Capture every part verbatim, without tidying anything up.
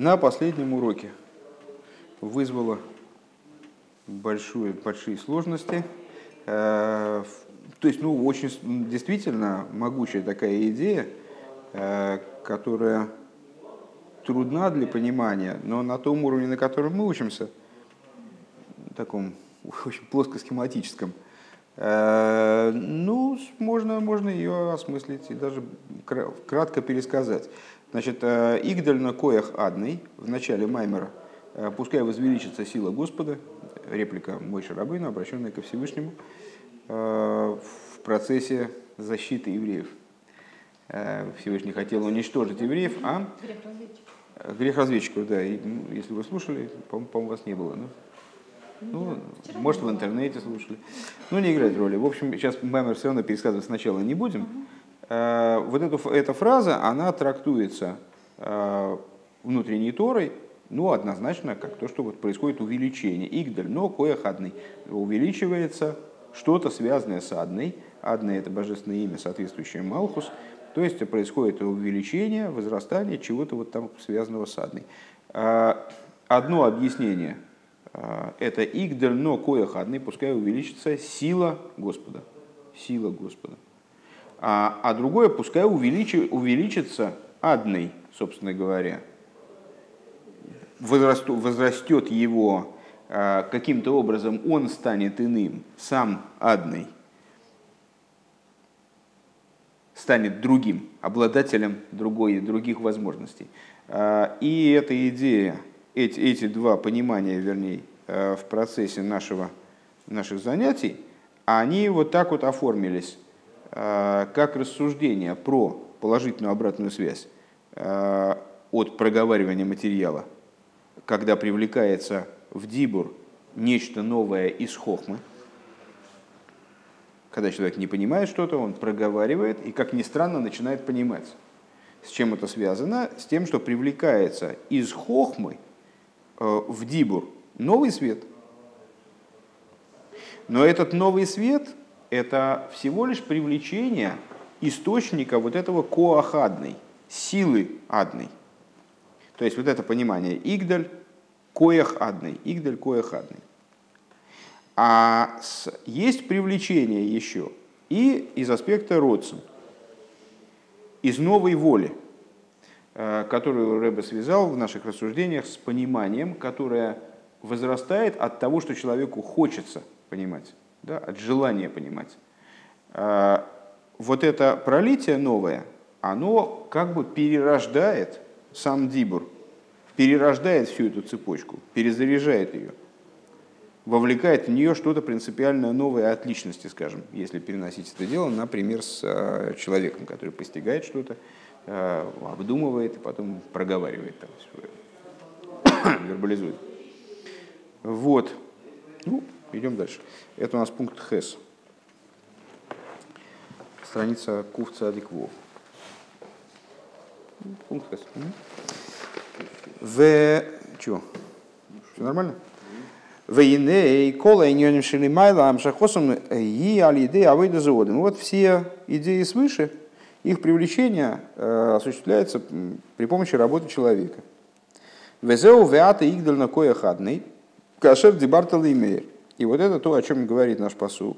на последнем уроке вызвало большую, большие сложности. То есть, ну, очень действительно могучая такая идея, которая трудна для понимания, но на том уровне, на котором мы учимся, таком очень плоскосхематическом, ну, можно, можно ее осмыслить и даже кратко пересказать. Значит, «Игдальна Коях-Адной» в начале Маймера, «Пускай возвеличится сила Господа», реплика Мойша-Рабына, обращенная ко Всевышнему в процессе защиты евреев. Всевышний хотел уничтожить евреев, а... Грехразведчиков. Грехразведчиков, да. И, ну, если вы слушали, по-моему, по- вас не было, но... Ну, да, может, в интернете слушали. Ну, не играет роли. В общем, сейчас Маймер все равно пересказывать сначала не будем. Uh-huh. Вот эту, эта фраза, она трактуется внутренней Торой, ну, однозначно, как то, что вот происходит увеличение. Игдальна Коях-Адной. Увеличивается что-то, связанное с Адной. Адной – это божественное имя, соответствующее Малхус. То есть происходит увеличение, возрастание чего-то вот там связанного с Адной. Одно объяснение – это «Игдальна Коях-Адной», пускай увеличится сила Господа. Сила Господа. А, а другое, пускай увеличи, увеличится Адной, собственно говоря. Возраст, возрастет его а, каким-то образом, он станет иным, сам Адной. Станет другим, обладателем другой, других возможностей. А, и эта идея, Эти, эти два понимания, вернее, в процессе нашего, наших занятий, они вот так вот оформились, как рассуждение про положительную обратную связь от проговаривания материала, когда привлекается в Дибур нечто новое из Хохмы. Когда человек не понимает что-то, он проговаривает и, как ни странно, начинает понимать. С чем это связано? С тем, что привлекается из Хохмы в Дибур новый свет. Но этот новый свет – это всего лишь привлечение источника вот этого коах-адной, силы адной. То есть вот это понимание «игдаль коях-адной», «игдаль коях-адной». А с, есть привлечение еще и из аспекта Родсен, из новой воли, которую Ребе связал в наших рассуждениях с пониманием, которое возрастает от того, что человеку хочется понимать, да, от желания понимать. Вот это пролитие новое, оно как бы перерождает сам Дибур, перерождает всю эту цепочку, перезаряжает ее, вовлекает в нее что-то принципиально новое от личности, скажем, если переносить это дело, например, с человеком, который постигает что-то, обдумывает и потом проговаривает, там, вербализует. Вот. Ну, идем дальше. Это у нас пункт Хэс. Страница Кувца Адиквов. Пункт Хэс. В... Чего? Все нормально? Вот все идеи свыше, их привлечение осуществляется при помощи работы человека. И вот это то, о чем говорит наш пасук.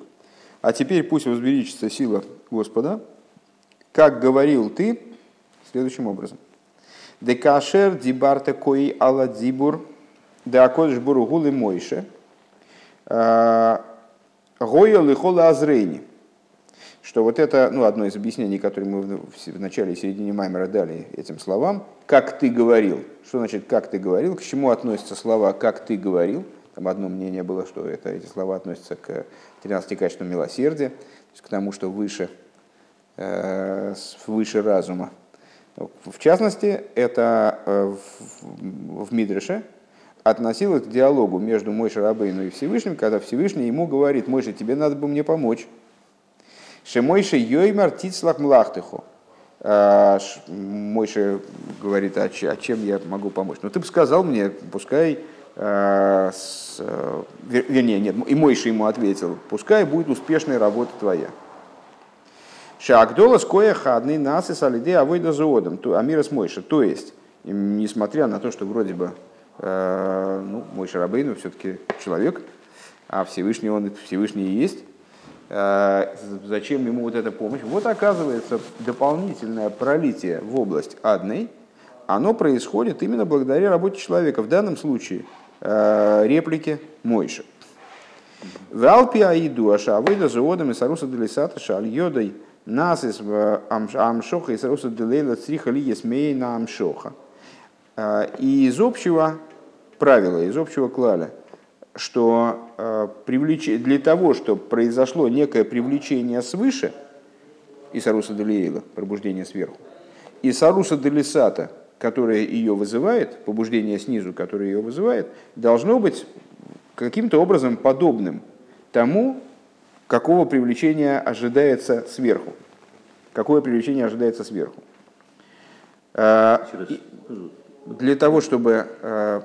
А теперь пусть возвеличится сила Господа, как говорил ты, следующим образом. Декашер дибарта кои ала дибур. Да кодж бургулы мойше, гоя лихола азрейни. Что вот это, ну, одно из объяснений, которое мы в начале и середине Маймера дали этим словам. Как ты говорил. Что значит «как ты говорил»? К чему относятся слова «как ты говорил»? Там одно мнение было, что это, эти слова относятся к тринадцати качествам милосердия, то есть к тому, что выше, выше разума. В частности, это в, в Мидраше относилось к диалогу между Мойше-Рабейну и Всевышним, когда Всевышний ему говорит: «Мойше, тебе надо бы мне помочь». «Шемойше йоймар тицлах млахтыху». Мойше говорит: «А чем я могу помочь? Ну, ты бы сказал мне, пускай...» С... Вернее, нет, и Мойше ему ответил: «Пускай будет успешная работа твоя». «Шаагдола скоя хадны нас и салиде авойда зоодом». Амирас Мойше, то есть... И несмотря на то, что вроде бы э, ну, Мойша-Рабейну все-таки человек, а Всевышний он Всевышний и есть, э, зачем ему вот эта помощь? Вот оказывается, дополнительное пролитие в область А-дней, оно происходит именно благодаря работе человека, в данном случае э, реплике Мойши. И из общего правила, из общего клаля, что для того, чтобы произошло некое привлечение свыше, Исаруса Делейла, пробуждение сверху, Исаруса Делисата, которое ее вызывает, побуждение снизу, которое ее вызывает, должно быть каким-то образом подобным тому, какого привлечения ожидается сверху. Какое привлечение ожидается сверху. Для того, чтобы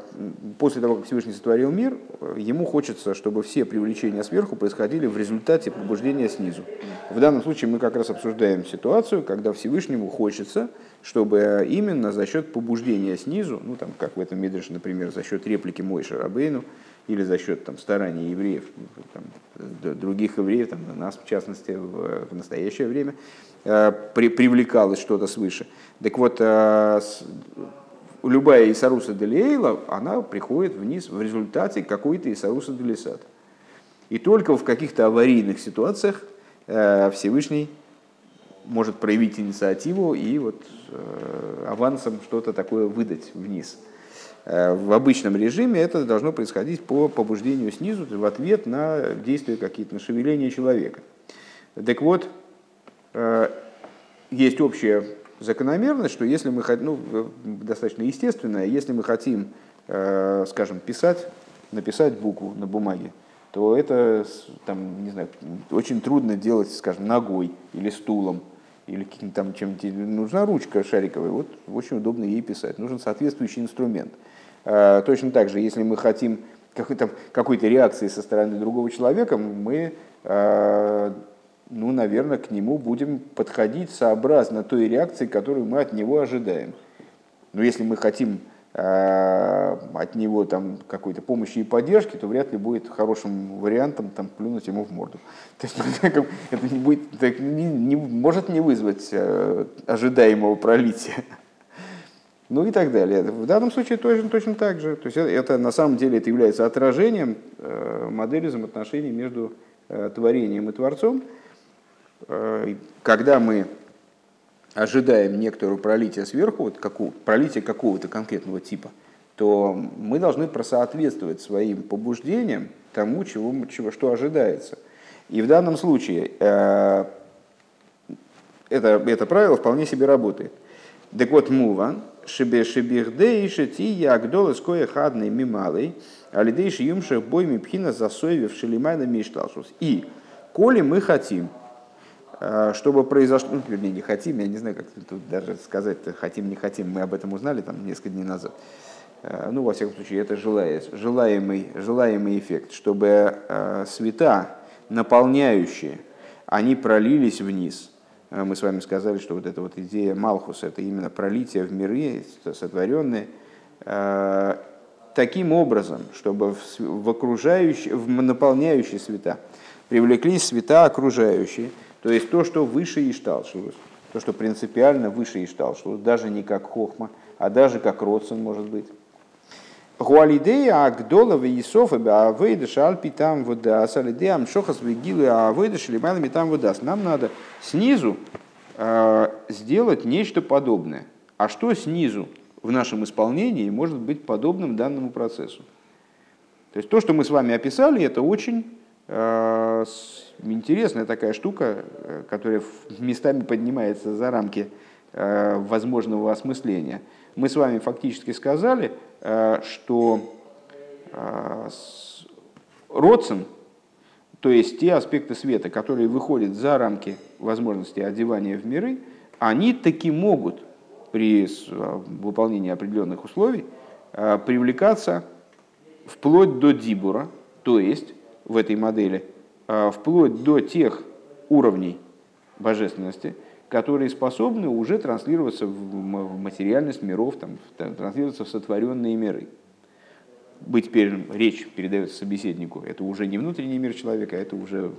после того, как Всевышний сотворил мир, ему хочется, чтобы все привлечения сверху происходили в результате побуждения снизу. В данном случае мы как раз обсуждаем ситуацию, когда Всевышнему хочется, чтобы именно за счет побуждения снизу, ну там как в этом Мидраше, например, за счет реплики Мойше-Рабейну, или за счет там, стараний евреев, там, других евреев, там, нас в частности, в, в настоящее время, э, при, привлекалось что-то свыше. Так вот, э, с, любая Исаруса Делейла, она приходит вниз в результате какой-то Исаруса Делисата. И только в каких-то аварийных ситуациях э, Всевышний может проявить инициативу и вот, э, авансом что-то такое выдать вниз. В обычном режиме это должно происходить по побуждению снизу, в ответ на действия какие-то, на шевеления человека. Так вот, есть общая закономерность, что если мы хотим, ну, достаточно естественная, если мы хотим, скажем, писать, написать букву на бумаге, то это, там, не знаю, очень трудно делать, скажем, ногой или стулом. Или там чем-то нужна ручка шариковая, вот очень удобно ей писать. Нужен соответствующий инструмент. А, точно так же, если мы хотим какой-то, какой-то реакции со стороны другого человека, мы, а, ну, наверное, к нему будем подходить сообразно той реакции, которую мы от него ожидаем. Но если мы хотим а, от него там, какой-то помощи и поддержки, то вряд ли будет хорошим вариантом там, плюнуть ему в морду. То есть это не будет, так, не, не, может не вызвать э, ожидаемого пролития. Ну и так далее. В данном случае точно, точно так же. То есть это, это, на самом деле это является отражением э, модели взаимоотношений между э, творением и Творцом. Э, когда мы ожидаем некоторого пролития сверху, вот какого, пролития какого-то конкретного типа, то мы должны просоответствовать своим побуждениям тому, чего, чего, что ожидается. И в данном случае э, это, это правило вполне себе работает. Так вот, муван, шебе шебирдей шети ягдол иское хадный мималый, алидей шиюмших бой мипхина засоевив шелимайнами Ишталшус. И коли мы хотим, чтобы произошло, ну, вернее, не хотим, я не знаю, как тут даже сказать-то, хотим, не хотим, мы об этом узнали там несколько дней назад. Ну, во всяком случае, это желаемый, желаемый эффект, чтобы света, наполняющие, они пролились вниз. Мы с вами сказали, что вот эта вот идея Малхуса, это именно пролитие в миры, сотворенные, таким образом, чтобы в окружающие, в наполняющие света привлеклись света окружающие, то есть то, что выше Ишталшус, то, что принципиально выше Ишталшус, даже не как Хохма, а даже как Родсен, может быть. Нам надо снизу э, сделать нечто подобное. А что снизу в нашем исполнении может быть подобным данному процессу? То есть то, что мы с вами описали, это очень э, интересная такая штука, которая местами поднимается за рамки э, возможного осмысления. Мы с вами фактически сказали, что родсен, то есть те аспекты света, которые выходят за рамки возможности одевания в миры, они таки могут при выполнении определенных условий привлекаться вплоть до дибура, то есть в этой модели вплоть до тех уровней божественности, которые способны уже транслироваться в материальность миров, там, транслироваться в сотворенные миры. Быть передан, речь передается собеседнику, это уже не внутренний мир человека, это уже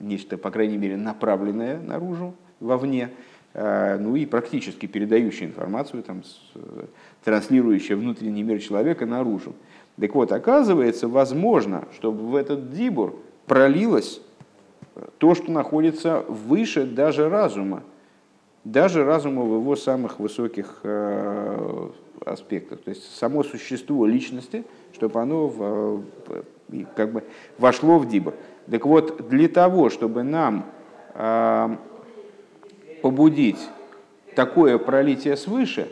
нечто, по крайней мере, направленное наружу, вовне, ну и практически передающее информацию, там, транслирующее внутренний мир человека наружу. Так вот, оказывается, возможно, чтобы в этот дибур пролилось то, что находится выше даже разума, даже разума в его самых высоких аспектах, то есть само существо личности, чтобы оно в, как бы вошло в дибур. Так вот, для того, чтобы нам э, побудить такое пролитие свыше,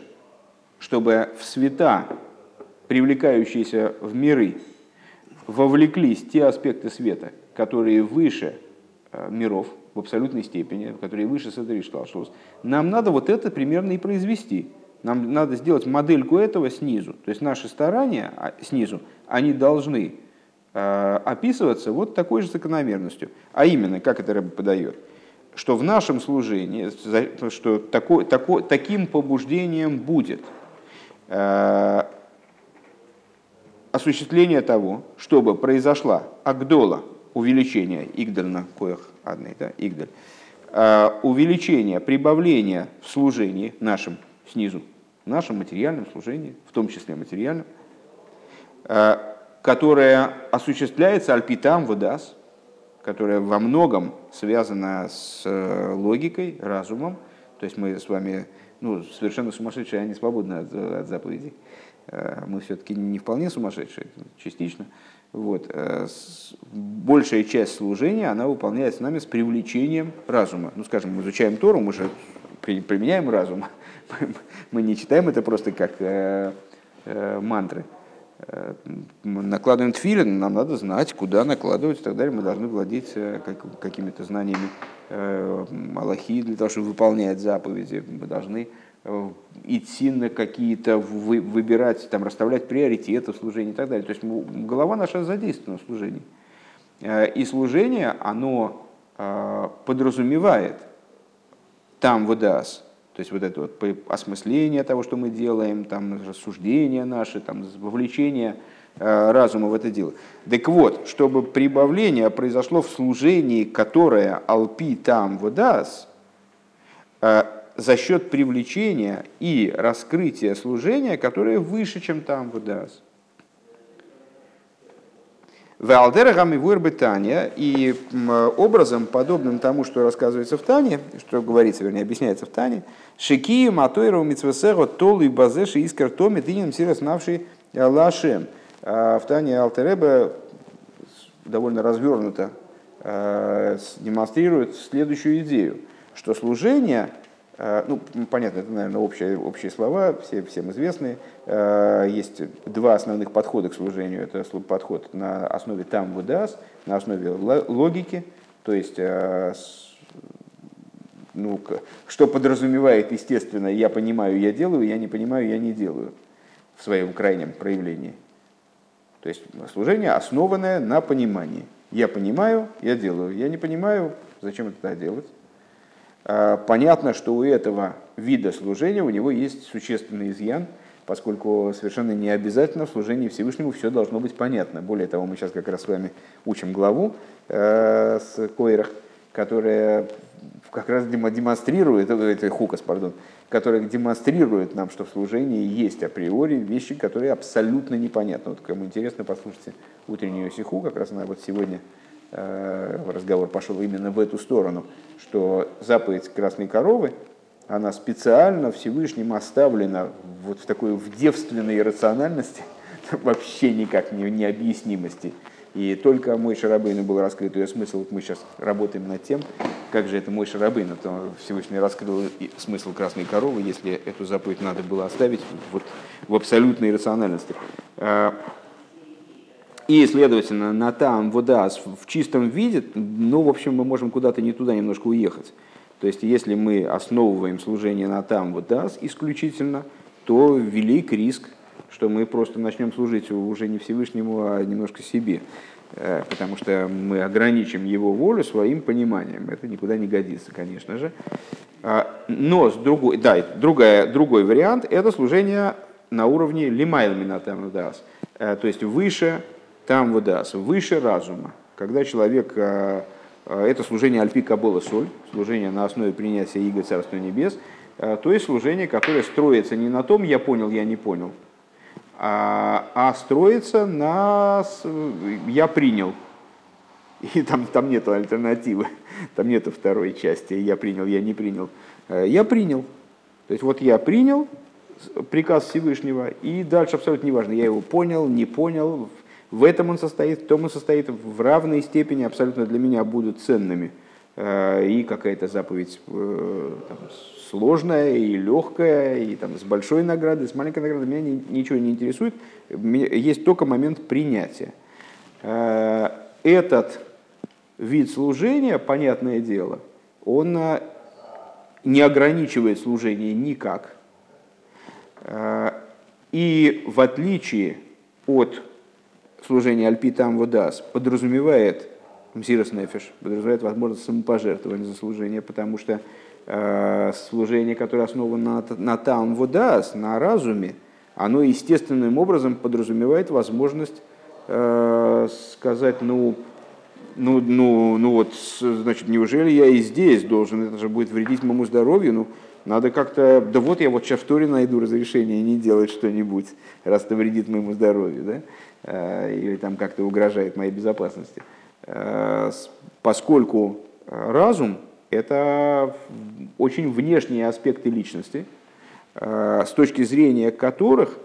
чтобы в света, привлекающиеся в миры, вовлеклись те аспекты света, которые выше э, миров в абсолютной степени, которые выше Седер Ишталшус, нам надо вот это примерно и произвести. Нам надо сделать модельку этого снизу. То есть наши старания снизу, они должны э, описываться вот такой же закономерностью. А именно, как это Ребе подает, что в нашем служении, что тако, тако, таким побуждением будет э, осуществление того, чтобы произошла агдола, увеличение, игдальна коях-Адной, да, игдаль, э, увеличение, прибавление в служении нашим снизу, в нашем материальном служении, в том числе материальном, которое осуществляется альпитам водас, которое во многом связано с логикой, разумом. То есть мы с вами, ну, совершенно сумасшедшие, они свободны от, от заповедей. Мы все-таки не вполне сумасшедшие, частично. Вот. Большая часть служения, она выполняется нами с привлечением разума. Ну, скажем, мы изучаем Тору, мы же применяем разум. Мы не читаем это просто как э, э, мантры. Мы накладываем тфилин, нам надо знать, куда накладывать и так далее. Мы должны владеть э, как, какими-то знаниями э, алахи для того, чтобы выполнять заповеди. Мы должны э, идти на какие-то, вы, выбирать, там, расставлять приоритеты в служении и так далее. То есть мы, голова наша задействована в служении. Э, и служение, оно э, подразумевает там водас, то есть вот это вот осмысление того, что мы делаем, там, рассуждения наши, там, вовлечение э, разума в это дело. Так вот, чтобы прибавление произошло в служении, которое алпи там водас, э, за счет привлечения и раскрытия служения, которое выше, чем там водас. В Алтер Ребе вырбы Танья, и образом, подобным тому, что рассказывается в Тане, что говорится, вернее, объясняется в Тане, Шики, Матойру, Мицвесего, Толы, Базеши, Искер, Томи, Тинем, Сирос, Навши, Лашем. В Тане Алтер Ребе довольно развернуто демонстрирует следующую идею, что служение, ну, понятно, это, наверное, общие, общие слова, все, всем известные. Есть два основных подхода к служению. Это подход на основе там водас, на основе логики, то есть, ну, что подразумевает, естественно, я понимаю, я делаю, я не понимаю, я не делаю в своем крайнем проявлении. То есть служение, основанное на понимании. Я понимаю, я делаю, я не понимаю, зачем это делать. Понятно, что у этого вида служения у него есть существенный изъян, поскольку совершенно не обязательно в служении Всевышнему все должно быть понятно. Более того, мы сейчас как раз с вами учим главу э, с Койрах, которая как раз демонстрирует, это хукас, пардон, которая демонстрирует нам, что в служении есть априори вещи, которые абсолютно непонятны. Вот кому интересно, послушайте утреннюю сиху, как раз она вот сегодня. Разговор пошел именно в эту сторону, что заповедь Красной коровы, она специально Всевышним оставлена вот в такой в девственной иррациональности, вообще никак не необъяснимости. И только Мойша-Рабына был раскрыт ее смысл. Вот мы сейчас работаем над тем, как же это Мойша-Рабына, то Всевышний раскрыл смысл Красной коровы, если эту заповедь надо было оставить вот в абсолютной иррациональности. И, следовательно, на там водас в чистом виде, ну, в общем, мы можем куда-то не туда немножко уехать. То есть, если мы основываем служение на там водас исключительно, то велик риск, что мы просто начнем служить уже не Всевышнему, а немножко себе. Потому что мы ограничим его волю своим пониманием. Это никуда не годится, конечно же. Но с другой, да, другая, другой вариант – это служение на уровне лимайлмина там вдас, то есть выше там вдас, выше разума, когда человек это служение альпи кабола соль, служение на основе принятия иго Царства Небес, то есть служение, которое строится не на том, я понял, я не понял, а, а строится на я принял. И там, там нет альтернативы, там нет второй части, я принял, я не принял. Я принял. То есть вот я принял приказ Всевышнего, и дальше абсолютно неважно, я его понял, не понял, в этом он состоит, в том он состоит, в равной степени абсолютно для меня будут ценными. И какая-то заповедь там, сложная и легкая, и там, с большой наградой, с маленькой наградой, меня ничего не интересует, есть только момент принятия. Этот вид служения, понятное дело, он не ограничивает служение никак. И в отличие от служения Альпи Там Водас, подразумевает Мсирос Нефеш, подразумевает возможность самопожертвования за служение, потому что служение, которое основано на Там Водас, на разуме, оно естественным образом подразумевает возможность сказать, ну, ну, ну, ну вот, значит, неужели я и здесь должен, это же будет вредить моему здоровью, ну, надо как-то, да вот я вот сейчас в Торе найду разрешение не делать что-нибудь, раз это вредит моему здоровью, да, или там как-то угрожает моей безопасности. Поскольку разум – это очень внешние аспекты личности, с точки зрения которых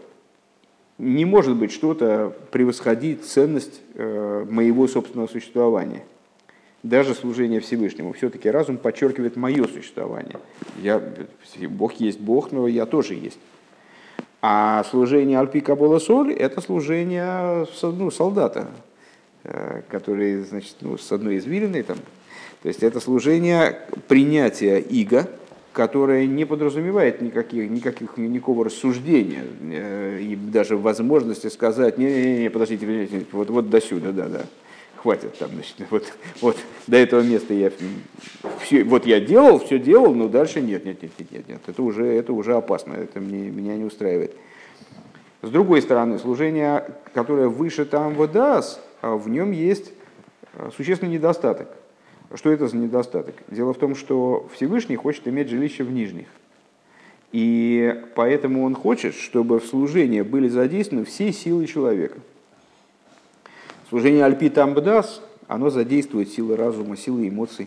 не может быть что-то превосходить ценность моего собственного существования. Даже служение Всевышнему. Все-таки разум подчеркивает мое существование. Я, Бог есть Бог, но я тоже есть. А служение Альпи Кабола Соль – это служение ну, солдата, который, значит, ну, с одной извилиной. Там. То есть это служение принятия иго, которая не подразумевает никаких, никаких, никакого рассуждения э, и даже возможности сказать, не-не-не, подождите, подождите вот, вот до сюда, да-да, хватит там, значит, вот, вот до этого места я все, вот я делал, все делал, но дальше нет-нет-нет-нет-нет, это уже, это уже опасно, это мне, меня не устраивает. С другой стороны, служение, которое выше там водас, в нем есть существенный недостаток. Что это за недостаток? Дело в том, что Всевышний хочет иметь жилище в нижних. И поэтому он хочет, чтобы в служении были задействованы все силы человека. Служение Альпи Тамбдас, оно задействует силы разума, силы эмоций,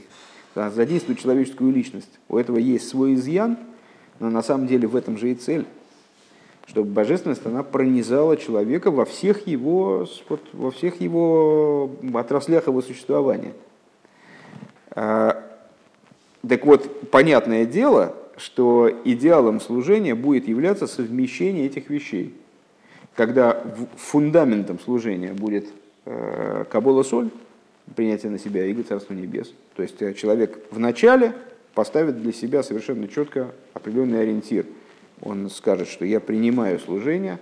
оно задействует человеческую личность. У этого есть свой изъян, но на самом деле в этом же и цель. Чтобы божественность, она пронизала человека во всех его, во всех его отраслях его существования. Так вот, понятное дело, что идеалом служения будет являться совмещение этих вещей. Когда фундаментом служения будет Кабола Соль, принятие на себя иго Царства Небес. То есть человек вначале поставит для себя совершенно четко определенный ориентир. Он скажет, что я принимаю служение,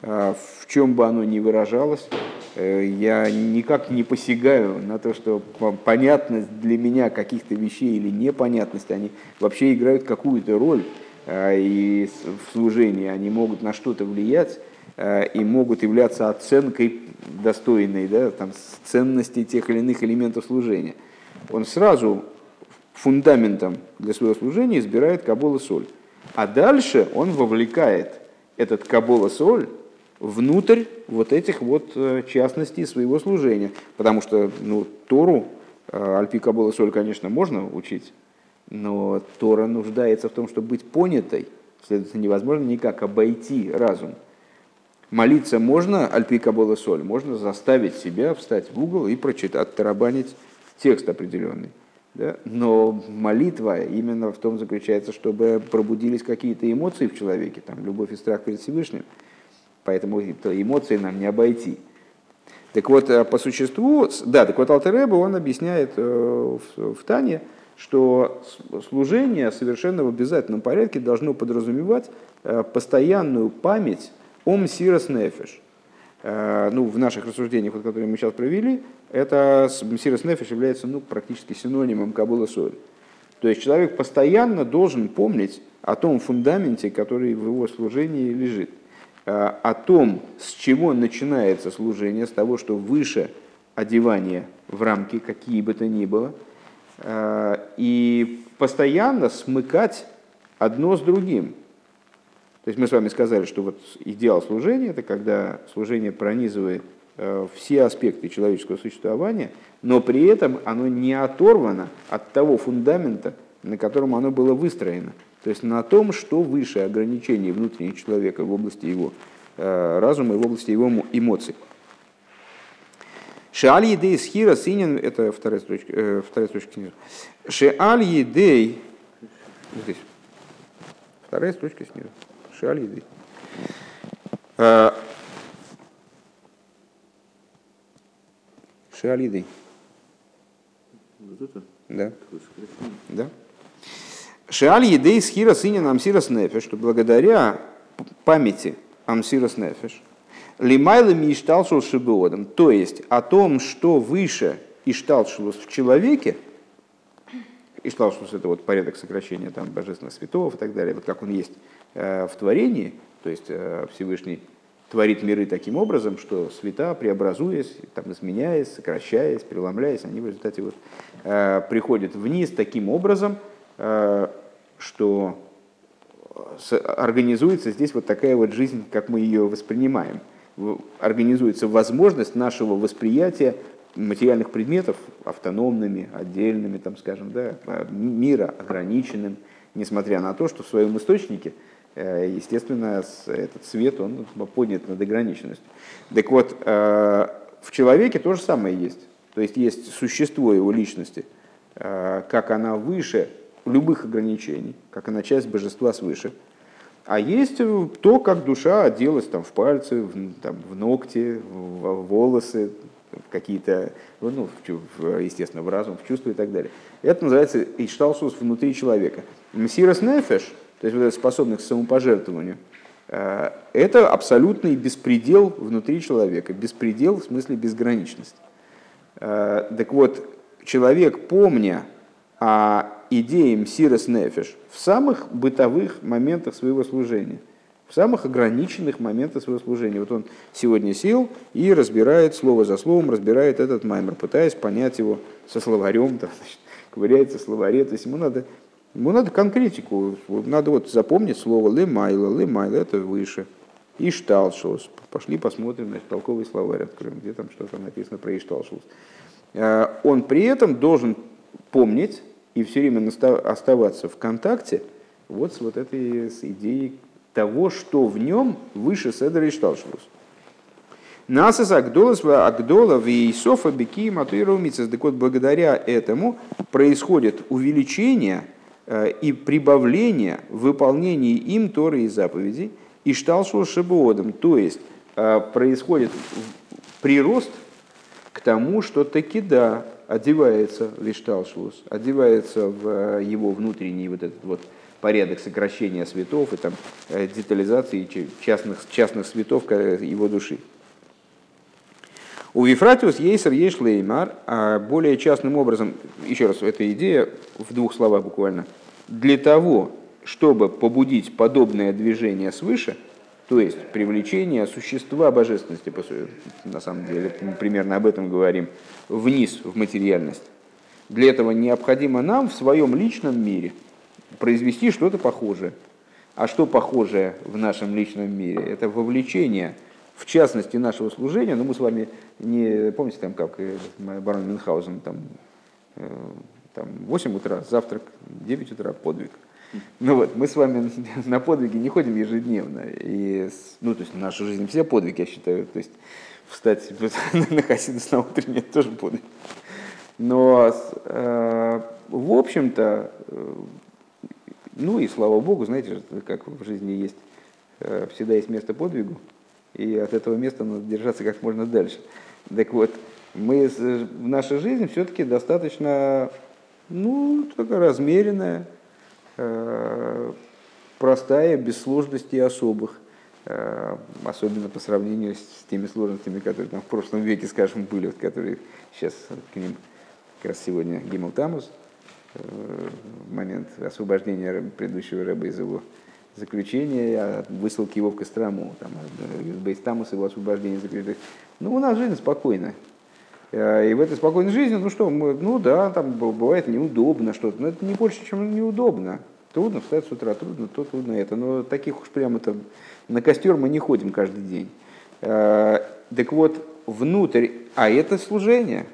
в чем бы оно ни выражалось, я никак не посягаю на то, что понятность для меня каких-то вещей или непонятность, они вообще играют какую-то роль и в служении, они могут на что-то влиять и могут являться оценкой достойной, да, там, ценности тех или иных элементов служения. Он сразу фундаментом для своего служения избирает Кабола Соль, а дальше он вовлекает этот Кабола Соль внутрь вот этих вот частностей своего служения. Потому что ну, Тору, Альпи Кабола Соль, конечно, можно учить, но Тора нуждается в том, чтобы быть понятой. Следовательно, невозможно никак обойти разум. Молиться можно Альпи Кабола Соль, можно заставить себя встать в угол и прочитать, оттарабанить текст определенный. Да? Но молитва именно в том заключается, чтобы пробудились какие-то эмоции в человеке, там, любовь и страх перед Всевышним. Поэтому эмоции нам не обойти. Так вот, по существу, да, так вот Алтер Ребе, он объясняет в Тане, что служение совершенно в обязательном порядке должно подразумевать постоянную память о Мсирос Нефеш. Ну, в наших рассуждениях, которые мы сейчас провели, это Мсирос Нефеш является ну, практически синонимом Кабола Соль. То есть человек постоянно должен помнить о том фундаменте, который в его служении лежит, о том, с чего начинается служение, с того, что выше одевания в рамки, какие бы то ни было, и постоянно смыкать одно с другим. То есть мы с вами сказали, что вот идеал служения – это когда служение пронизывает все аспекты человеческого существования, но при этом оно не оторвано от того фундамента, на котором оно было выстроено. То есть на том, что выше ограничений внутреннего человека в области его разума и в области его эмоций. Шеаль едей схира синин, это вторая строчка, э, вторая строчка снизу. Шеаль едей, здесь, вторая строчка снизу. Шеаль едей. Шеаль едей. Вот это? Да. Да. Шеаль едей схира синин амсирас нефеш, что благодаря памяти амсирас нефеш, Лимайлами Ишталшус Шибеодом, то есть о том, что выше Ишталшус в человеке, Ишталшус — это вот порядок сокращения там, божественных святов и так далее, вот как он есть э, в творении, то есть э, Всевышний творит миры таким образом, что свята, преобразуясь, там, изменяясь, сокращаясь, преломляясь, они в результате вот, э, приходят вниз таким образом, э, что с, организуется здесь вот такая вот жизнь, как мы ее воспринимаем. Организуется возможность нашего восприятия материальных предметов автономными, отдельными, там, скажем, да, мира ограниченным, несмотря на то, что в своем источнике, естественно, этот свет он поднят над ограниченностью. Так вот, в человеке то же самое есть. То есть есть существо его личности, как она выше любых ограничений, как она часть божества свыше. А есть то, как душа оделась там, в пальцы, в, там, в ногти, в волосы, в какие-то, ну, в, естественно, в разум, в чувства и так далее. Это называется Ишталшус внутри человека. Мсирас нефеш, то есть вот эта способность к самопожертвованию, это абсолютный беспредел внутри человека. Беспредел в смысле безграничность. Так вот, человек, помня о идеи мсирас нефеш в самых бытовых моментах своего служения, в самых ограниченных моментах своего служения. Вот он сегодня сел и разбирает слово за словом, разбирает этот маймер, пытаясь понять его со словарем, там, значит, ковыряется в словаре. То есть ему надо, ему надо конкретику, надо вот запомнить слово лемайла, лемайла, это выше. Ишталшус. Пошли посмотрим, значит, толковый словарь откроем, где там что-то написано про Ишталшус. Он при этом должен помнить и все время оставаться в контакте вот с вот этой с идеей того, что в нем выше Седра Ишталшус. Насес Агдолас Агдола Вейсофа Беки Матуира Умицес. Так вот, благодаря этому происходит увеличение и прибавление выполнения им Торы и заповедей Ишталшус Шебеодом. То есть происходит прирост к тому, что таки да, одевается в Ишталшус, одевается в его внутренний вот этот вот порядок сокращения светов и там детализации частных, частных светов его души. У Вифратиус Ейсер Ейшлеймар, а более частным образом, еще раз, эта идея в двух словах буквально, для того, чтобы побудить подобное движение свыше, то есть привлечение существа божественности, на самом деле, мы примерно об этом говорим, вниз в материальность. Для этого необходимо нам в своем личном мире произвести что-то похожее. А что похожее в нашем личном мире? Это вовлечение, в частности, нашего служения. Но мы с вами не... Помните, там, как барон Мюнхгаузен, там, там восемь утра, завтрак, девять утра, подвиг. Ну вот, мы с вами на подвиги не ходим ежедневно. И, ну, то есть, нашу жизнь все подвиги, я считаю. То есть, встать на хасидус на утреннее тоже подвиг. Но, э, в общем-то, э, ну и слава Богу, знаете, как в жизни есть, э, всегда есть место подвигу. И от этого места надо держаться как можно дальше. Так вот, мы, наша жизнь все-таки достаточно, ну, такая размеренная, простая, без сложностей особых, особенно по сравнению с теми сложностями, которые там в прошлом веке, скажем, были, вот, которые сейчас к ним, как раз сегодня Гимел Тамуз, в момент освобождения предыдущего Ребе из его заключения, высылки его в Кострому, там, из Бейтамуса, его освобождение заключенных. Ну, у нас жизнь спокойная. И в этой спокойной жизни, ну что, мы, ну да, там бывает неудобно что-то, но это не больше, чем неудобно. Трудно встать с утра, трудно то, трудно это. Но таких уж прямо там на костер мы не ходим каждый день. Так вот, внутрь, а это служение.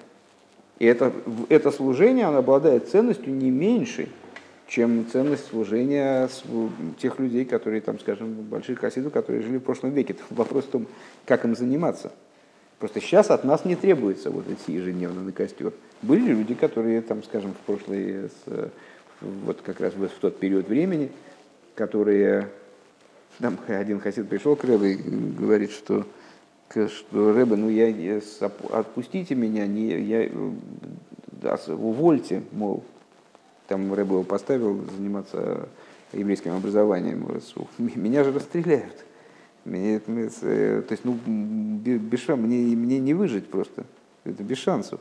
И это, это служение, оно обладает ценностью не меньшей, чем ценность служения тех людей, которые, там, скажем, больших хасидов, которые жили в прошлом веке. Это вопрос в том, как им заниматься. Просто сейчас от нас не требуется вот идти ежедневно на костер. Были люди, которые, там, скажем, в прошлые, вот как раз в тот период времени, которые... Там один хасид пришел к Ребе и говорит, что... что Ребе, ну я, я отпустите меня, не, я, да, увольте, мол, там Ребе его поставил заниматься еврейским образованием, меня же расстреляют, меня, то есть ну без шансов, мне, мне не выжить просто, это без шансов.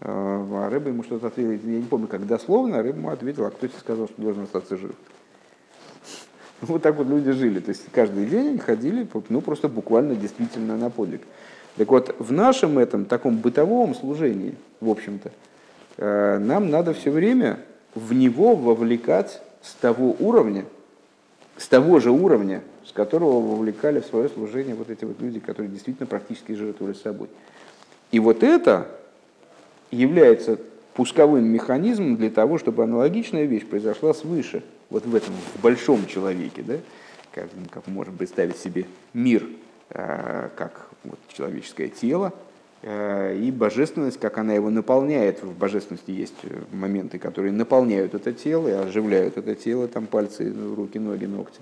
А Ребе ему что-то ответил, я не помню, как дословно, Ребе ему ответил, а кто тебе сказал, что должен остаться жив? Вот так вот люди жили, то есть каждый день они ходили, ну просто буквально действительно на подвиг. Так вот, в нашем этом таком бытовом служении, в общем-то, нам надо все время в него вовлекать с того уровня, с того же уровня, с которого вовлекали в свое служение вот эти вот люди, которые действительно практически жертвовали собой. И вот это является пусковым механизмом для того, чтобы аналогичная вещь произошла свыше. Вот в этом в большом человеке, да, как, как мы можем представить себе мир э, как вот, человеческое тело э, и божественность, как она его наполняет. В божественности есть моменты, которые наполняют это тело и оживляют это тело, там пальцы, руки, ноги, ногти.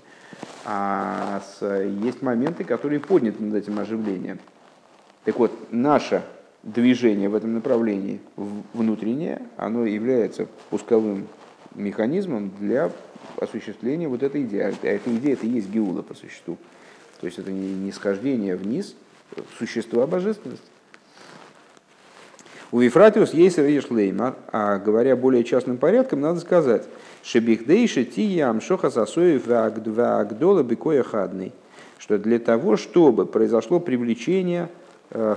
А с, есть моменты, которые подняты над этим оживлением. Так вот, наше движение в этом направлении внутреннее, оно является пусковым механизмом для осуществления вот этой идеи. А эта идея — это и есть геула по существу. То есть это не схождение вниз существа божественности. У Вифратиус Ейсер Ейшлеймар, а говоря более частным порядком, надо сказать, «Шебихдейши тиям шоха сосоев ВеАто игдал-но кейах А-дней», что для того, чтобы произошло привлечение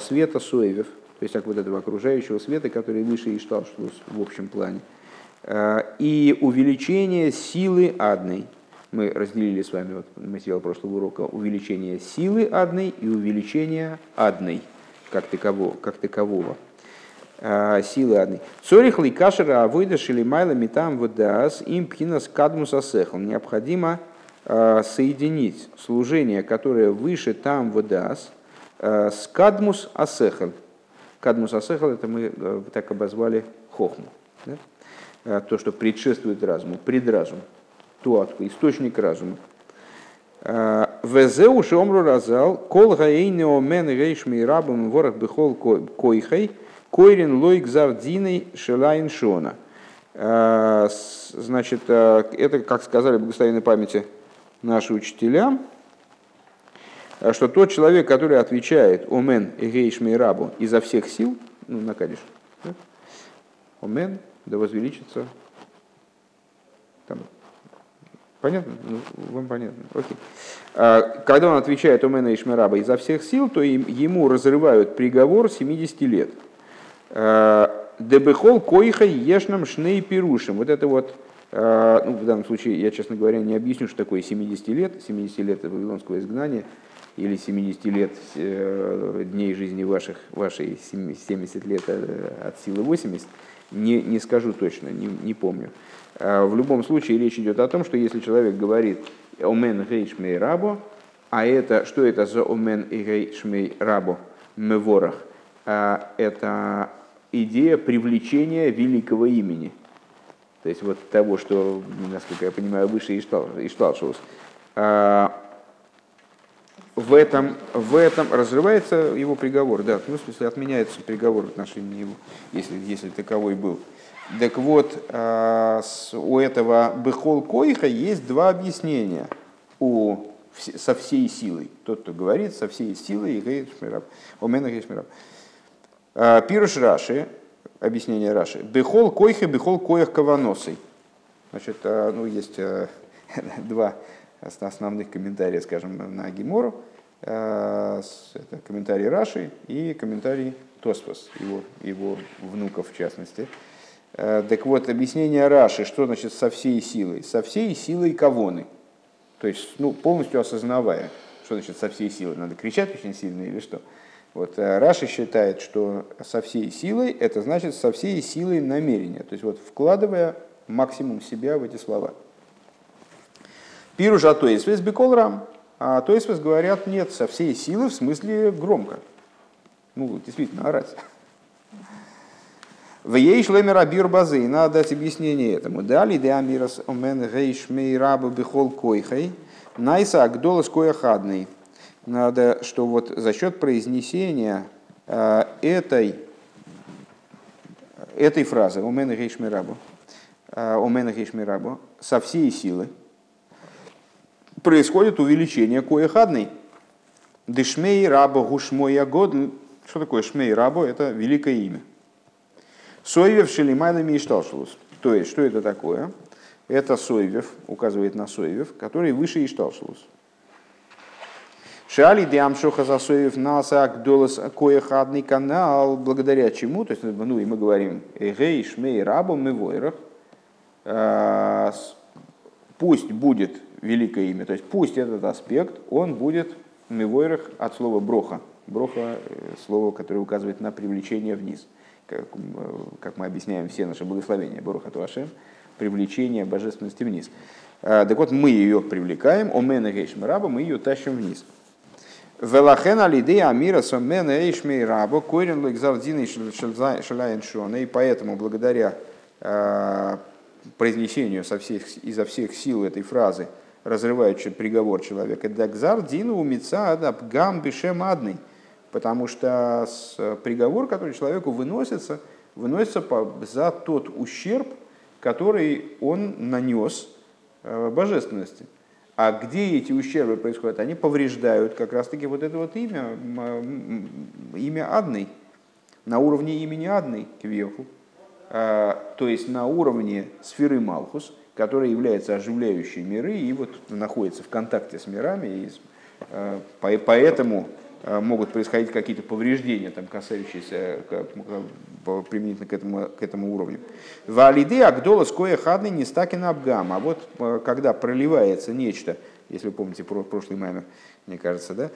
света Соевив, то есть как вот этого окружающего света, который выше Ишталшус в общем плане, и увеличение силы адной. Мы разделили с вами вот, материал прошлого урока, увеличение силы адной и увеличение адной, как такового. Как такового. А, силы адной. Цорихлый кашера авойда шелимайла метам водаас им пхинас кадмус асэхал. Необходимо а, соединить служение, которое выше там водаас, а, с кадмус асэхал. Кадмус асэхал — это мы а, так обозвали хохму. Да? То, что предшествует разуму, предразум, то источник разума. Везеу шомру разал, кол гаэйне омен гей шмей рабо ворах бихол койхай, койрин лойк зардиной шелайн шона. Значит, это, как сказали благословенной памяти наши учителя, что тот человек, который отвечает омен гей шмей рабо изо всех сил, ну, на кадиш, да? Омен, да возвеличится. Там. Понятно? Ну, вам понятно. Окей. Когда он отвечает Омена Ишмераба изо всех сил, то им, ему разрывают приговор семьдесят лет. Дебехол койха ешнам шней пирушим. Вот это вот, ну, в данном случае, я, честно говоря, не объясню, что такое семьдесят лет. семьдесят лет вавилонского изгнания или семьдесят лет дней жизни ваших, вашей семьдесят лет от силы восемьдесят. Не, не скажу точно, не, не помню. В любом случае речь идет о том, что если человек говорит «Омен гей шмей рабо», а это, что это за «Омен гей шмей рабо» меворах? Это идея привлечения великого имени. То есть вот того, что, насколько я понимаю, выше Ишталшус. В этом, в этом разрывается его приговор, да, ну, в смысле отменяется приговор в отношении его, если, если таковой был. Так вот, э, с, у этого Бехол Койха есть два объяснения у, в, со всей силой. Тот, кто говорит со всей силой, и говорит Шмираб, Омен Гей Шмей рабо. Пируш Раши, Объяснение Раши. Бехол койхе, бехол коях кавоносой. Значит, ну, есть два основных комментария, скажем, на Гемору. Это комментарий Раши и комментарий Тосфос, его, его внуков в частности. Так вот, объяснение Раши, что значит со всей силой? Со всей силой кавоны. То есть, ну, полностью осознавая, что значит со всей силой. Надо кричать очень сильно или что? Вот Раши считает, что со всей силой, это значит со всей силой намерения. То есть, вот вкладывая максимум себя в эти слова. Пируш атоисвес бекол рам. А атоисвес говорят, нет, со всей силы, в смысле громко. Ну, действительно, орать. ВеЕйшлеймар абир базы. Надо дать объяснение этому. Дали деамирас омен гей шмей рабо бехол койхей. Найса агдол коях А-дней. Надо, что вот за счет произнесения э, этой, этой фразы «Омен гей шмей рабо», «Омен гей шмей рабо» со всей силы происходит увеличение коях А-дней. «Дешмей рабо гушмоя год». Что такое «шмей рабо»? Это великое имя. «Соевив шелимайлами Ишталшус». То есть, что это такое? Это Соевив, указывает на Соевив, который выше Ишталшус. Шали Диамшоха Засоев насак долос коехадный канал, благодаря чему, то есть, ну и мы говорим, эгей шмей рабом и войрах, пусть будет великое имя, то есть пусть этот аспект, он будет мивойрах от слова броха. Броха — слово, которое указывает на привлечение вниз. Как, как мы объясняем все наши благословения, бороха Туашем, привлечение божественности вниз. Так вот, мы ее привлекаем, омен эгей шмей раба, мы ее тащим вниз. И поэтому, благодаря э, произнесению со всех, изо всех сил этой фразы, разрывающий приговор человека, потому что приговор, который человеку выносится, выносится по, за тот ущерб, который он нанес э, божественности. А где эти ущербы происходят? Они повреждают как раз-таки вот это вот имя, имя Адный, на уровне имени Адный, квеху, то есть на уровне сферы Малхус, которая является оживляющей миры и вот находится в контакте с мирами, и поэтому могут происходить какие-то повреждения, там, касающиеся применительно к этому, к этому уровню. Валиды агдолос коехадный нестакин абгам. А вот когда проливается нечто, если вы помните про прошлый маймер, мне кажется, да,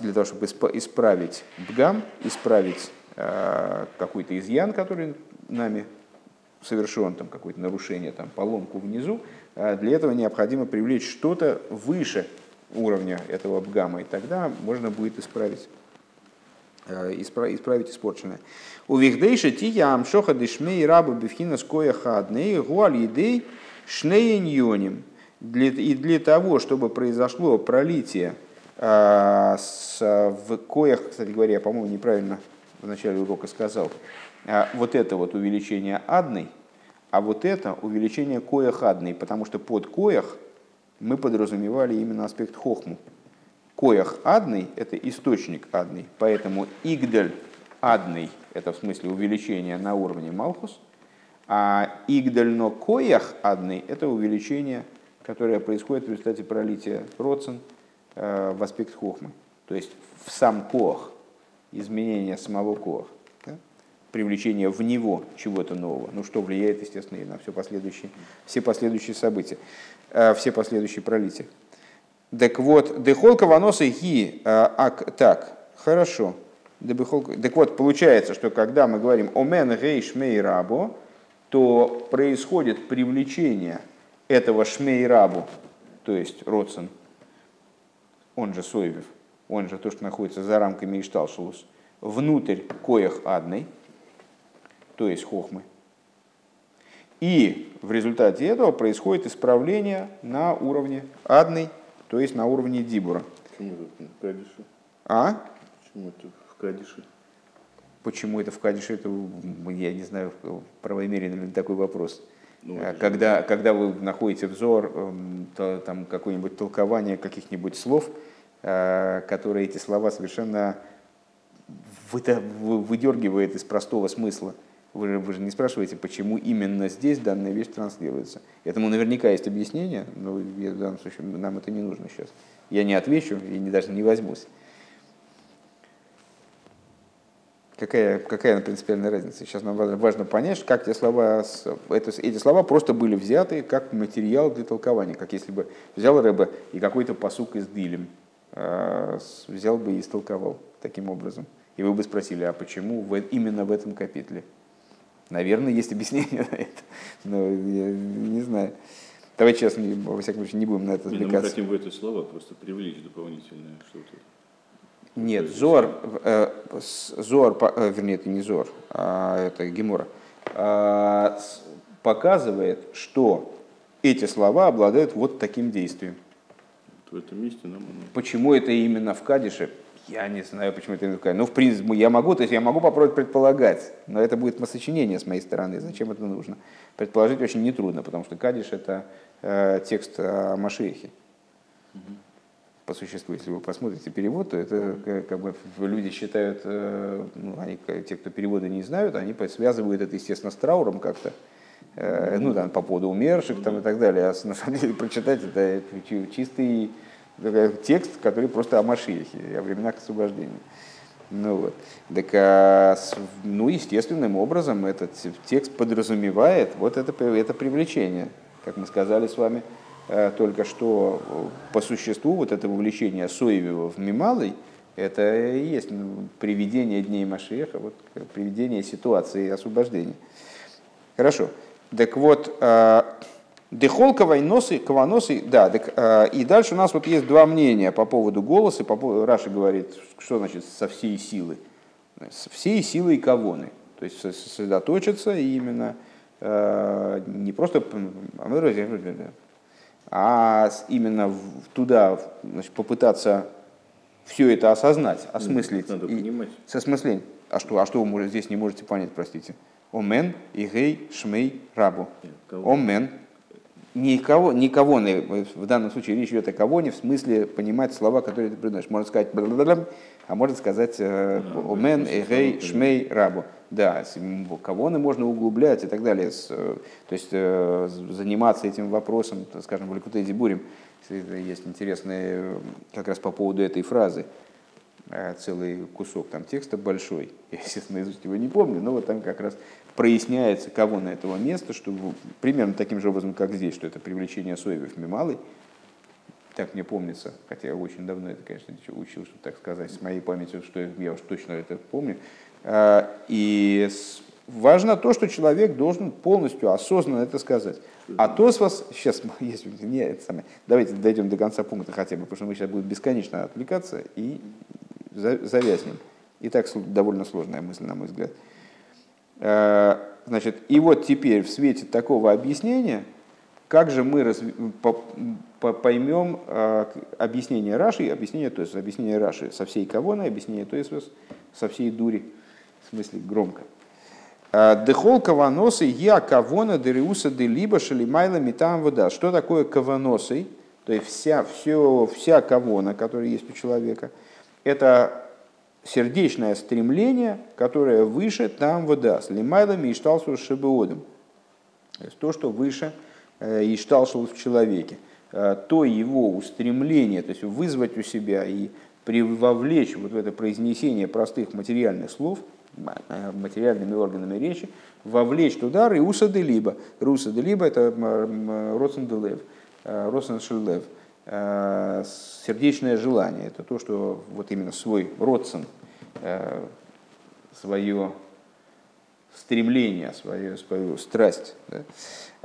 для того, чтобы исправить бгам, исправить какой-то изъян, который нами совершен, там, какое-то нарушение, там, поломку внизу, для этого необходимо привлечь что-то выше уровня этого бгама, и тогда можно будет исправить, исправить испорченное. У вихдейши тия амшоха дешмей рабу бифхина скояха адней гуалидей шнееньоним. И для того, чтобы произошло пролитие э, с, в коях, кстати говоря, я, по-моему, неправильно в начале урока сказал, э, вот это вот увеличение адной, а вот это увеличение коях адной, потому что под коях мы подразумевали именно аспект хохму. Коях адный – это источник адный, поэтому игдаль адный – это в смысле увеличение на уровне малхус, а игдаль-но коях адный – это увеличение, которое происходит в результате пролития родсен э, в аспект хохмы, то есть в сам коах, изменение самого коах, да? Привлечение в него чего-то нового, ну что влияет, естественно, и на все последующие, все последующие события. Все последующие пролития. Так вот, дехолка воносы ги ак так. Хорошо. Так вот, получается, что когда мы говорим омен гей шмей рабо, то происходит привлечение этого шмей рабу, то есть родсен, он же Соевив, он же то, что находится за рамками Ишталшус, внутрь коях адной, то есть хохмы. И в результате этого происходит исправление на уровне адной, то есть на уровне дибура. Почему это в Кадише? А? Почему это в Кадише? Почему это в Кадише? Это, я не знаю, правомерен ли такой вопрос. Ну, когда, когда вы находите взор, то, там какое-нибудь толкование каких-нибудь слов, которые эти слова совершенно выдергивает из простого смысла. Вы же, вы же не спрашиваете, почему именно здесь данная вещь транслируется. Этому наверняка есть объяснение, но в данном случае нам это не нужно сейчас. Я не отвечу и не, даже не возьмусь. Какая, какая принципиальная разница? Сейчас нам важно понять, как те слова, это, эти слова просто были взяты как материал для толкования, как если бы взял Ребе и какой-то пасук из Дилем э, взял бы и истолковал таким образом. И вы бы спросили, а почему в, именно в этом капитле? Наверное, есть объяснение на это, но я не знаю. Давайте сейчас, во всяком случае, не будем на это отвлекаться. Мы хотим в это слово просто привлечь дополнительное что-то. Нет, Зор, э, Зор э, вернее, это не Зор, а это Гемора, э, показывает, что эти слова обладают вот таким действием. В этом месте нам оно... Почему это именно в Кадише? Я не знаю, почему это именно в Кадише. Ну, в принципе, я могу, то есть я могу попробовать предполагать, но это будет сочинение с моей стороны. Зачем это нужно? Предположить очень нетрудно, потому что Кадиш — это э, текст о Машиахе. Угу. По существу, если вы посмотрите перевод, то это как бы люди считают, ну, они, те, кто перевода не знают, они связывают это, естественно, с трауром как-то, ну, там, по поводу умерших там, и так далее. А на самом деле прочитать это чистый текст, который просто о Машиахе, о временах освобождения. Ну, вот. Так, ну, естественным образом этот текст подразумевает вот это, это привлечение, как мы сказали с вами, только что по существу вот это вовлечение Соевива в Мималый, это и есть приведение дней Машиаха, вот, приведение ситуации освобождения. Хорошо. Так вот, дехол каваносы, каваносы, да, так, и дальше у нас вот есть два мнения по поводу голоса. По поводу, Раши говорит, что значит со всей силы. Со всей силой кавоны. То есть сосредоточиться именно не просто... а именно туда, значит, попытаться все это осознать, осмыслить. Надо понимать. С осмыслением. А что, а что вы здесь не можете понять, простите? Омен гей шмей рабо. Омен. Никого, никого, в данном случае речь идет о кавоне, в смысле понимать слова, которые ты приносишь. Можно сказать, а можно сказать омен гей шмей рабо. Да, кавоны можно углублять и так далее. То есть заниматься этим вопросом, скажем, в Ликутей Дибурим. Есть интересные как раз по поводу этой фразы. Целый кусок там текста большой. Я, естественно, наизусть его не помню, но вот там как раз проясняется кавона этого места, что примерно таким же образом, как здесь, что это привлечение Соевив Мималой. Так мне помнится, хотя очень давно это, конечно, учил, чтобы так сказать, с моей памятью, что я уж точно это помню. И важно то, что человек должен полностью осознанно это сказать. А Тосфос, сейчас, если не это самое, давайте дойдем до конца пункта хотя бы, потому что мы сейчас будем бесконечно отвлекаться и завязнем. И так довольно сложная мысль, на мой взгляд. Значит, и вот теперь в свете такого объяснения, как же мы разв... по... По... поймем объяснение Раши и объяснение Тосфос, объяснение Раши со всей кавоной, объяснение Тосфос со всей дури. В смысле, громко. Дехол каваносы, я кавона, дереуса, делиба, шалимайла, метам вода. Что такое каваносы? То есть вся, все, вся кавона, которая есть у человека, это сердечное стремление, которое выше там вода. С лимайлами Ишталшус шебеодом. То есть то, что выше Ишталшус в человеке. То его устремление, то есть вызвать у себя и привлечь вот в это произнесение простых материальных слов, материальными органами речи, вовлечь туда руса де либо. Руса де либо — это родсен де лев, родсен шель лев, сердечное желание. Это то, что вот именно свой родсен, свое стремление, свою, свою страсть.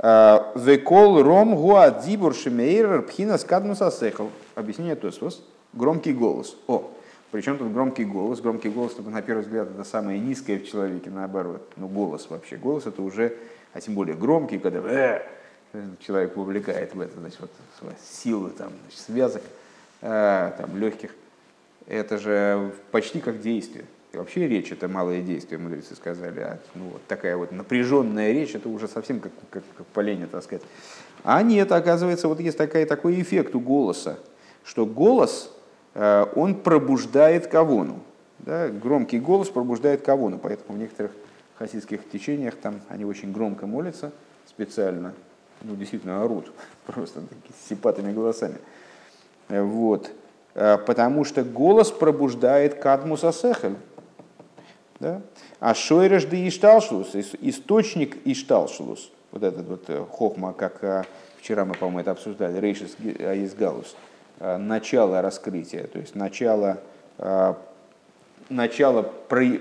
Векол ром гуа дибур шемейр пхинас кадмус асэхал. Объяснение Тосфос. Громкий голос. О! Причем тут громкий голос. Громкий голос, на первый взгляд, это самое низкое в человеке, наоборот. Ну, голос вообще. Голос — это уже, а тем более громкий, когда э, человек вовлекает в это, значит, вот, силы, там, значит, связок, э, там, легких. Это же почти как действие. И вообще речь — это малое действие, мудрецы сказали. А, ну, вот такая вот напряженная речь — это уже совсем как, как, как поленья таскать. А нет, оказывается, вот есть такая, такой эффект у голоса, что голос... он пробуждает кавону. Да, громкий голос пробуждает кавону, поэтому в некоторых хасидских течениях там они очень громко молятся специально, ну действительно орут просто с сипатыми голосами. Вот. Потому что голос пробуждает кадмус асэхал. Да? А шойреш де Ишталшус, источник Ишталшус, вот этот вот хохма, как вчера мы, по-моему, это обсуждали, рейшес аизгалус, начало раскрытия, то есть начало, начало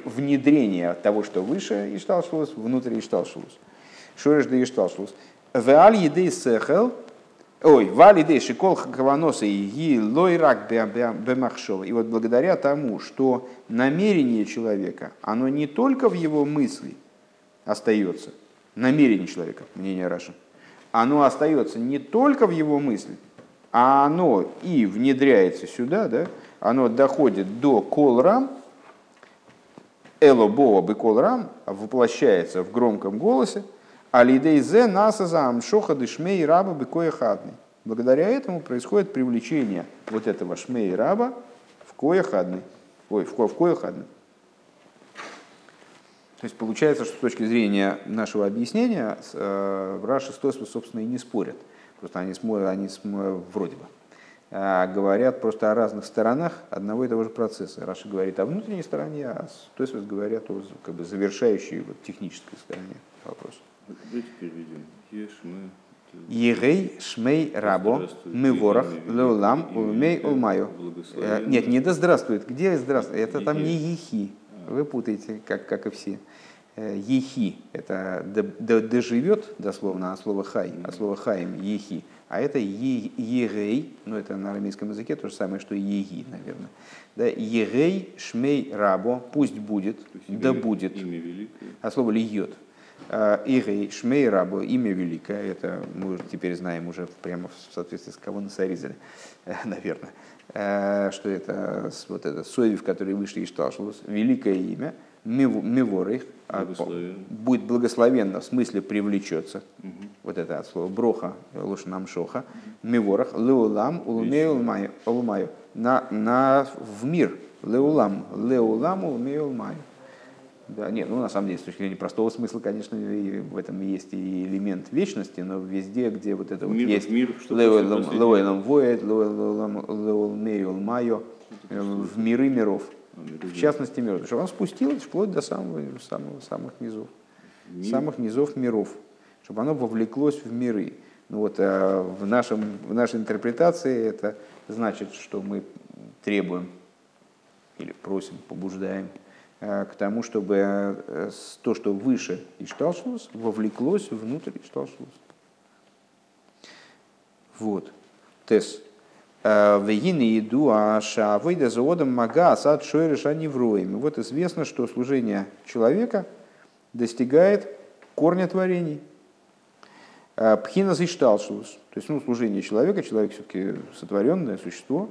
внедрения того, что выше Ишталшус, внутрь Ишталшус. Шойреш де Ишталшус. Веаль еды сехел, ой, веаль еды шикол хакаваноса и ги лойрак бемахшова. И вот благодаря тому, что намерение человека, оно не только в его мысли остается, намерение человека, мнение Раши, оно остается не только в его мысли, а оно и внедряется сюда, да? Оно доходит до колрам, эло бова бы колрам, воплощается в громком голосе, алидейзе насаза амшохады шмей раба бекоях А-дней. Благодаря этому происходит привлечение вот этого шмей раба в коях А-дней. Ой, в, ко, в коях А-дней. То есть получается, что с точки зрения нашего объяснения Раши с Тосфос, собственно, и не спорят. Просто они, они вроде бы говорят просто о разных сторонах одного и того же процесса. Раши говорит о внутренней стороне, а Тосфос говорят о как бы завершающей вот, технической стороне вопроса. Давайте переведем. Егей шмей рабо, мы ворох, леулам, умей улмаю. Нет, не да здравствует. Где здравствует? Это там не ехи. Вы путаете, как, как и все. Ехи. Это доживет, дословно, от слова хай, от слова хаим, ехи. А это егей, ну это на арамейском языке то же самое, что и еги, наверное. Да, егей шмей рабо, пусть будет, да будет. А слово льет. Игей шмей рабо, имя великое, это мы теперь знаем уже прямо в соответствии с кого нас оризали, наверное, что это вот это Соевив, который вышли из Ишталшус, великое имя, миворых, будет благословенно, в смысле привлечется, угу. Вот это от слова броха, лошанамшоха, миворых, леулам, улмей улмаю, на, на, в мир, леулам, леулам, улмей улмаю. Да, нет, ну на самом деле, с точки зрения простого смысла, конечно, и в этом есть и элемент вечности, но везде, где вот это мир, вот есть леолам воет, леолам майо, в миры миров, а, мир, в частности миров, чтобы он спустилось вплоть до самого, самого, самых низов, мир. самых низов миров, чтобы оно вовлеклось в миры. Ну вот а в, нашем, в нашей интерпретации это значит, что мы требуем или просим, побуждаем к тому, чтобы то, что выше Ишталшус, вовлеклось внутрь Ишталшус. Вот. Тес. Вегины иду аша выйда заодом мага асад шойреша невроем. И вот известно, что служение человека достигает корня творений. Пхинас Ишталшус. То есть ну, служение человека, человек все-таки сотворенное существо,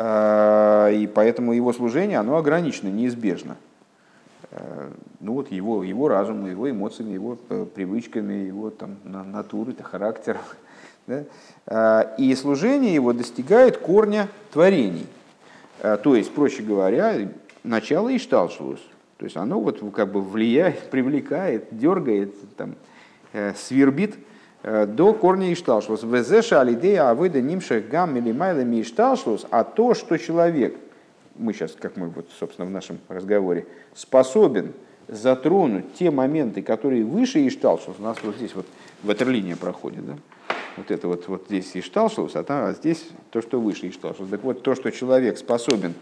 и поэтому его служение, оно ограничено, неизбежно. Ну вот его, его разумом, его эмоциями, его привычками, его там, натурой, характером. Да? И служение его достигает корня творений. То есть, проще говоря, начало Ишталшус. То есть оно вот как бы влияет, привлекает, дергает, там, свербит до корня Ишталшус. Везеша алидея авыда нимших гам милимайлами Ишталшус. А то, что человек... мы сейчас, как мы вот, собственно, в нашем разговоре, способен затронуть те моменты, которые выше Ишталшус. У нас вот здесь вот ватерлиния проходит, да? Вот это вот, вот здесь Ишталшус, а там а здесь то, что выше Ишталшус. Так вот, то, что человек способен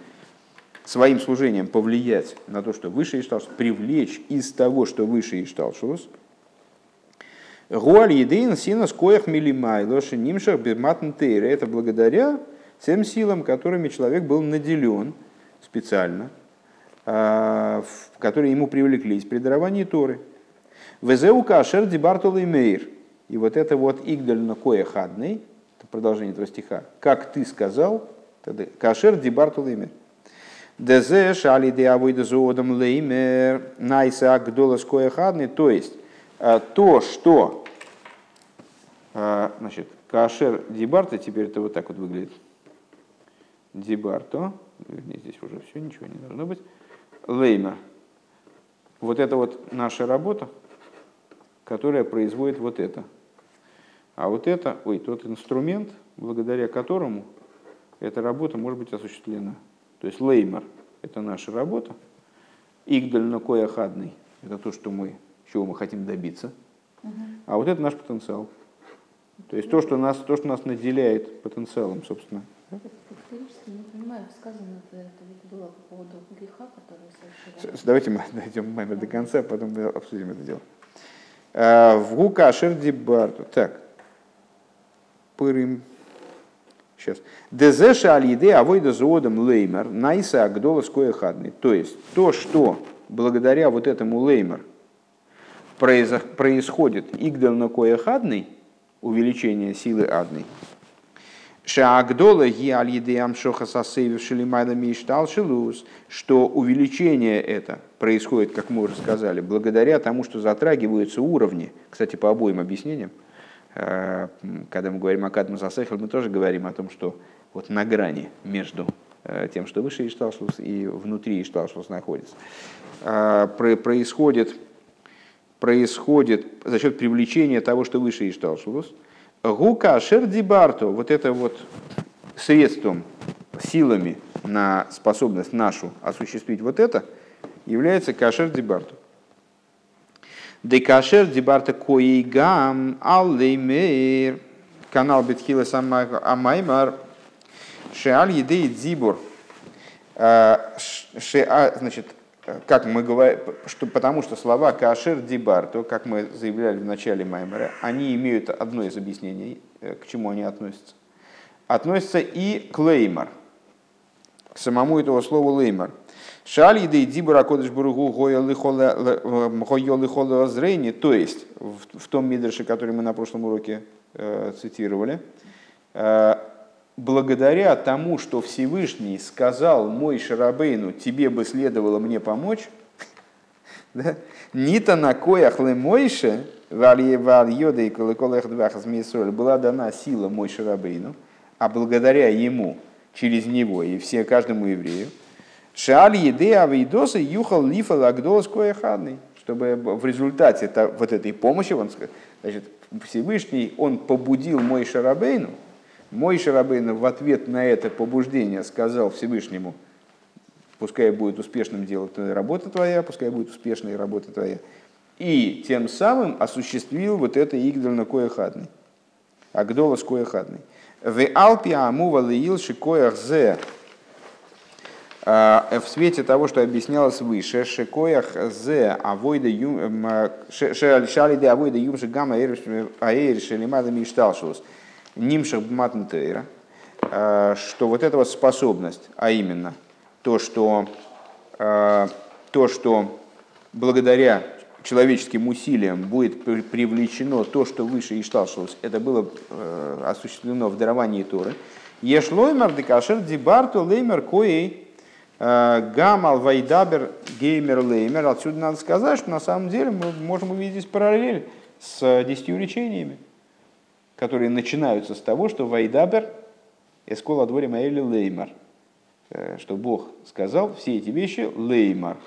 своим служением повлиять на то, что выше Ишталшус, привлечь из того, что выше Ишталшус, «Гуаль едейн синас коях милимай, лоши нимшах бирматн тейра». Это благодаря тем силам, которыми человек был наделен специально, которые ему привлеклись при даровании Торы. «Везеука ашер дибартул и мейр». И вот это вот «Игдальна Коях-Адной», это продолжение этого стиха, «как ты сказал», «кашер дибартул и мейр». «Дезе шали де авойда зоодам леймер найса агдолас коях-адной». То есть, то, что... Значит, «кашер дибарта» теперь это вот так вот выглядит. Дибарто, здесь уже все, ничего не должно быть. Леймер. Вот это вот наша работа, которая производит вот это. А вот это, ой, тот инструмент, благодаря которому эта работа может быть осуществлена. То есть леймер – это наша работа. Игдальна Коях-Адной – это то, что мы, чего мы хотим добиться. Угу. А вот это наш потенциал. То есть то, что нас, то, что нас наделяет потенциалом, собственно. Исторически не понимаю, сказано это ведь было по поводу греха, который совершили. Давайте мы дойдем Маймер до конца, потом мы обсудим это дело. В Гука Шердибарту. Так. Пырым. Сейчас. Дезеша алиде авойда зоодом леймер найса агдола скоехадный. То есть то, что благодаря вот этому леймер происходит игдална коехадный, увеличение силы адной. Что увеличение это происходит, как мы уже сказали, благодаря тому, что затрагиваются уровни. Кстати, по обоим объяснениям, когда мы говорим о Кадмус асэхал, мы тоже говорим о том, что вот на грани между тем, что выше Ишталшус и внутри Ишталшус находится, происходит, происходит за счет привлечения того, что выше Ишталшус. Гука Шердибарту, вот это вот средством, силами на способность нашу осуществить вот это, является Кашердибарту. Де Кашердибарта Коигам Аллеймейр, канал Бетхила Амаймар, Шеаль Едей Дибур. Значит, как мы говорим, что, потому что слова «кашер дибарту», как мы заявляли в начале Маймера, они имеют одно из объяснений, к чему они относятся. Относятся и к леймар, к самому этого слова леймар. «Шаль еды дибар акодыш бургу гойо лихоле озрейни», то есть в, в том мидраше, который мы на прошлом уроке э, цитировали, э, благодаря тому, что Всевышний сказал Мойша-Рабейну, тебе бы следовало мне помочь, нита на коях ле Мойше, была дана сила Мойша-Рабейну, а благодаря ему, через него и все, каждому еврею, шааль еде авейдосы юхал лифа лагдос кояхадный, чтобы в результате вот этой помощи, он, значит, Всевышний, он побудил Мойша-Рабейну. Мойша Рабейну в ответ на это побуждение сказал Всевышнему, пускай будет успешным дело работа твоя, пускай будет успешной работа твоя. И тем самым осуществил вот это игдальна коях-адной, агдолос коях-адной. В свете того, что объяснялось выше, шекоях зе авойда юм шалиде авойда юмши гамма аэриш лимадами ишталшус. Нимшах бматнтейра, что вот эта вот способность, а именно то, что, то, что благодаря человеческим усилиям будет привлечено то, что выше Ишталшус, это было осуществлено в даровании Торы. Ешлоймер декашер дибарту леймер коей гамал вайдабер геймер леймер. Отсюда надо сказать, что на самом деле мы можем увидеть здесь параллель с десятью речениями, которые начинаются с того, что «Вайдабер эскола дворим аэли леймар», что Бог сказал все эти вещи «леймар».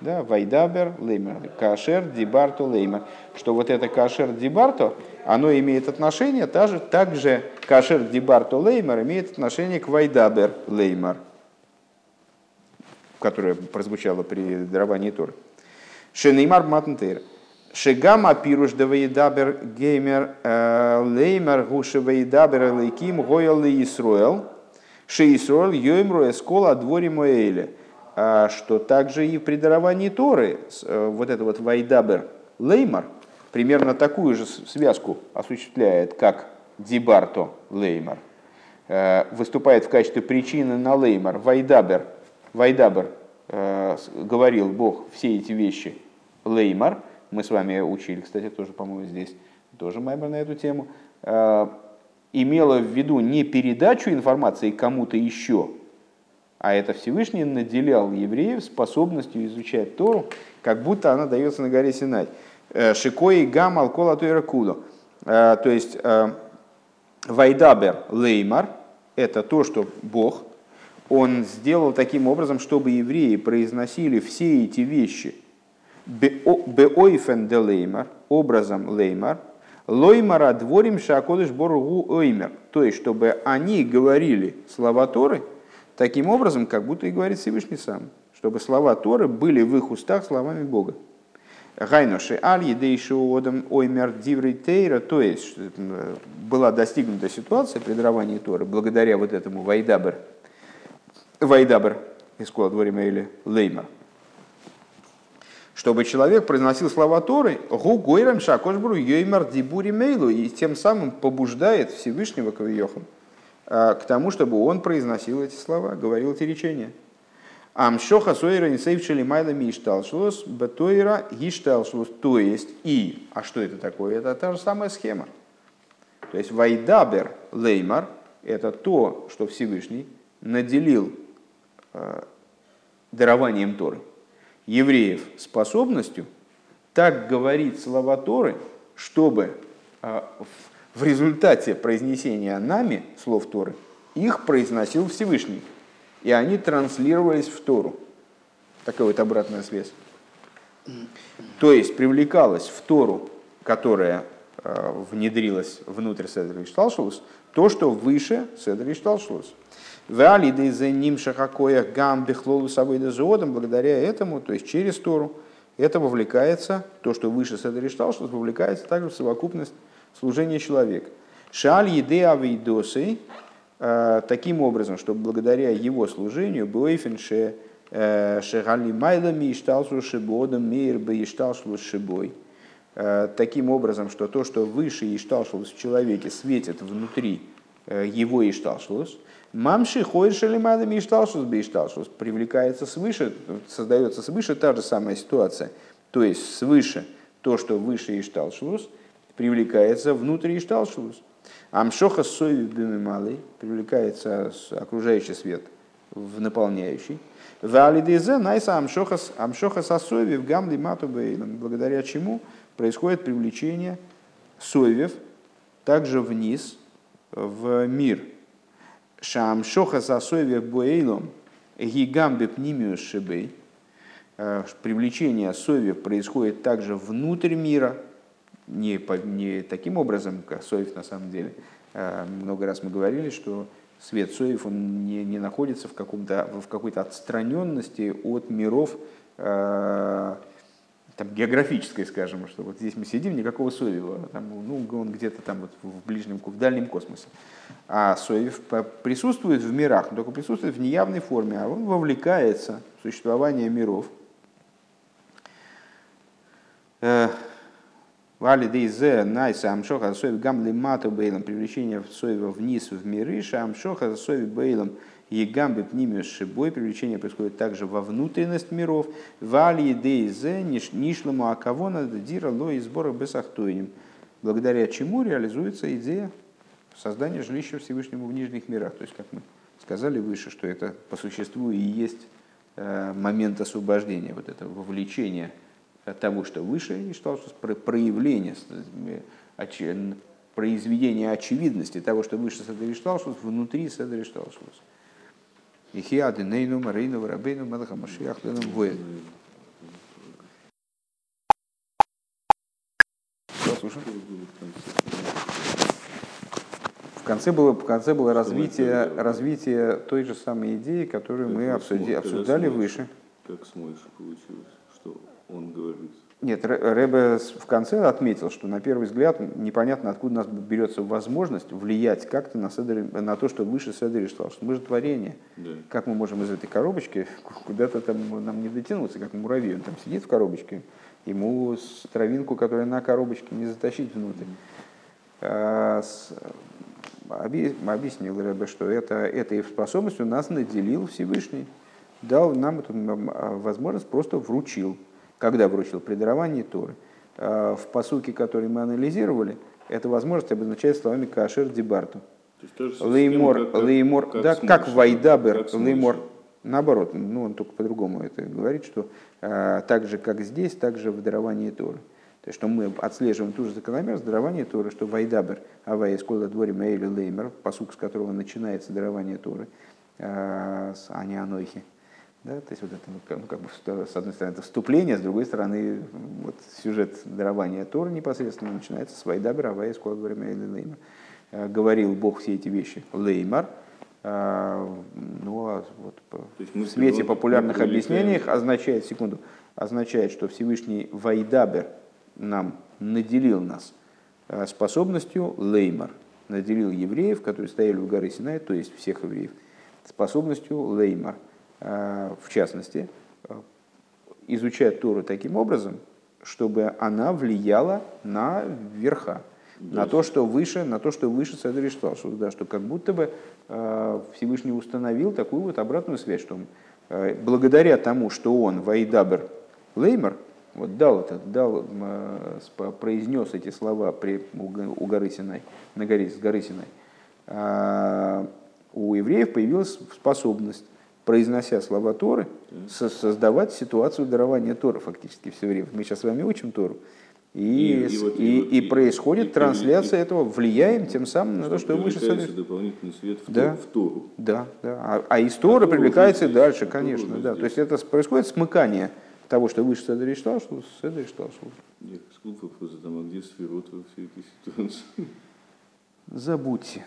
Да? «Вайдабер леймар», «кашер дибарту леймар». Что вот это «кашер дибарту», оно имеет отношение, также, также «кашер дибарту леймар» имеет отношение к «Вайдабер леймар», которое прозвучало при даровании Торы. «Шенеймар матнтейр». Шигама пируш да вейдабер геймер леймер гуше вейдабер лейким гоял и Исруэл, ши Исруэл йоймру эскола двори моэйле. Что также и при даровании Торы, вот это вот вейдабер леймер, примерно такую же связку осуществляет, как дибарто леймер. Выступает в качестве причины на леймер. Вейдабер, вейдабер, говорил Бог все эти вещи леймер. Мы с вами учили, кстати, тоже, по-моему, здесь тоже Маймер на эту тему, э, имела в виду не передачу информации кому-то еще, а это Всевышний наделял евреев способностью изучать Тору, как будто она дается на горе Синай. Шикои гам алкол атуэра куду. То есть, э, вайдабер леймар – это то, что Бог, он сделал таким образом, чтобы евреи произносили все эти вещи «беойфен де леймар» – образом леймар, «лоймара дворим шакодыш боргу оймер», то есть, чтобы они говорили слова Торы таким образом, как будто и говорит Всевышний сам, чтобы слова Торы были в их устах словами Бога. «Гайноши аль едейши уодам оймер диврей тейра», то есть, была достигнута ситуация при даровании Торы благодаря вот этому «вайдабер». Вайдабр из кола дворима или леймар. Чтобы человек произносил слова Торы, гу гойрам шакошбру йоймар дибури мейлу, и тем самым побуждает Всевышнего Кавиохам к тому, чтобы он произносил эти слова, говорил эти речения. Амшоха сойра несейвшили майлами Ишталшус, бетойра Ишталшус, то есть и. А что это такое? Это та же самая схема. То есть вайдабер леймар – это то, что Всевышний наделил дарованием Торы евреев способностью так говорить слова Торы, чтобы в результате произнесения нами слов Торы их произносил Всевышний, и они транслировались в Тору. Такая вот обратная связь. То есть привлекалась в Тору, которая внедрилась внутрь Седер Ишталшус, то, что выше Седер Ишталшус. Благодаря этому, то есть через Тору, это вовлекается, то, что выше Седер Ишталшус, вовлекается также в совокупность служения человека. Шааль еде авейдосы, таким образом, чтобы благодаря его служению бойфенше шагали майдами Ишталшус шибодом мейр бы Ишталшус шибой. Таким образом, что то, что выше Ишталшус в человеке, светит внутри его Ишталшус, мамши хойршелимадами Ишталшус бы Ишталшус, привлекается свыше, создается свыше та же самая ситуация. То есть свыше то, что выше Ишталшус, привлекается внутрь Ишталшус. Амшоха Соевив бимималый, привлекается окружающий свет в наполняющий. Валидезе найса амшоха Соевив гамли матубейлом, благодаря чему происходит привлечение Соевив также вниз в мир. Шамшоха Соевив буэйлом гигамбе пнимиус шибей. Привлечение Соевив происходит также внутрь мира, не, по, не таким образом, как Соевив на самом деле. Много раз мы говорили, что свет Соевив он не, не находится в, каком-то, в какой-то отстраненности от миров, э- там, географической, скажем, что вот здесь мы сидим, никакого Соевива, там, ну, он где-то там вот в ближнем, в дальнем космосе. А Соевив присутствует в мирах, но только присутствует в неявной форме, а он вовлекается в существование миров. Валидейзе найса амшоха Соевив гамли мату бейлом, привлечение Соевива вниз в миры, шамшоха Соевив бейлом, Егамбе пнимиус шибой, привлечение происходит также во внутренность миров. Вали дейзе нишлому акавона дира лои сбора бесахтуиним. Благодаря чему реализуется идея создания жилища Всевышнему в нижних мирах. То есть, как мы сказали выше, что это по существу и есть момент освобождения, вот это вовлечение того, что выше, и что проявление, произведение очевидности того, что выше Седер Ишталшус, внутри Седер Ишталшус. В конце было, в конце было развитие, развитие той же самой идеи, которую как мы обсуди, обсуждали как выше. Как с Мойшей получилось, что он говорит? Нет, Ребе в конце отметил, что на первый взгляд непонятно, откуда у нас берется возможность влиять как-то на, седер, на то, что выше Седер Ишталшус. Мы же творение. Да. Как мы можем из этой коробочки куда-то там нам не дотянуться, как муравей. Он там сидит в коробочке, ему травинку, которая на коробочке, не затащить внутрь. А, с, объяснил Ребе, что это, этой способностью нас наделил Всевышний. Дал нам эту возможность, просто вручил. Когда вручил? При даровании Торы. В пасуке, который мы анализировали, эта возможность обозначает словами «кашер дебарту». Леймор, как, леймор, как, да, как вайдабер, как леймор. Наоборот, ну, он только по-другому это говорит, что а, так же, как здесь, так же в даровании Торы. То есть, что мы отслеживаем ту же закономерность дарования Торы, что вайдабер, авай эскола дворим эйли леймер, пасук, с которого начинается дарование Торы, с Ани Анойхи. Да, то есть вот это, ну, как бы, с одной стороны, это вступление, с другой стороны, вот, сюжет дарования Торы непосредственно начинается с Вайдабер Авая Скол Леймар. Говорил Бог все эти вещи Леймар. Но вот в свете популярных объяснений означает, секунду, означает, что Всевышний Вайдабер нам наделил нас способностью Леймар, наделил евреев, которые стояли у горы Синай, то есть всех евреев, способностью Леймар. В частности, изучать Тору таким образом, чтобы она влияла на верха, да, на то, что выше, на то, что выше Садри Ишталшус, да, что как будто бы Всевышний установил такую вот обратную связь, что он, благодаря тому, что он Вайдабер Леймар, вот дал это, дал, произнес эти слова при, у горы Синай, на горе с горы Синай, у евреев появилась способность, произнося слова Торы, создавать ситуацию дарования Торы фактически все время. Мы сейчас с вами учим Тору, и, и, и, вот, и, и, и происходит и, трансляция и, этого, влияем тем самым на то, что выше садится. Дополнительный свет в, да, в Тору. Да, да. А, а из Торы а привлекается и дальше, конечно. Да. То есть это происходит смыкание того, что выше Садри Ишталшус, с Садри Ишталшус. Я сколько вопросов задам, а где Сфирот во всей этой ситуации? Забудьте.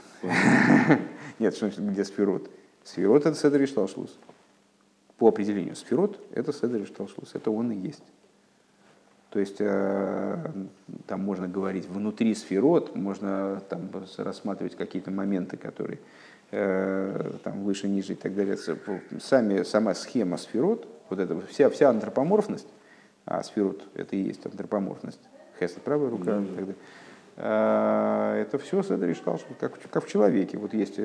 Нет, что значит, где Сфирот? Сфирот — это Седер Ишталшус. По определению, Сфирот — это Седер Ишталшус, это он и есть. То есть, там можно говорить внутри Сфирот, можно там рассматривать какие-то моменты, которые там выше, ниже и так далее. Сами, сама схема Сфирот, вот эта вся, вся антропоморфность, а Сфирот — это и есть антропоморфность, Хесед — правая рука, и так далее. Это все Седер Ишталшус, как, как в человеке. Вот есть...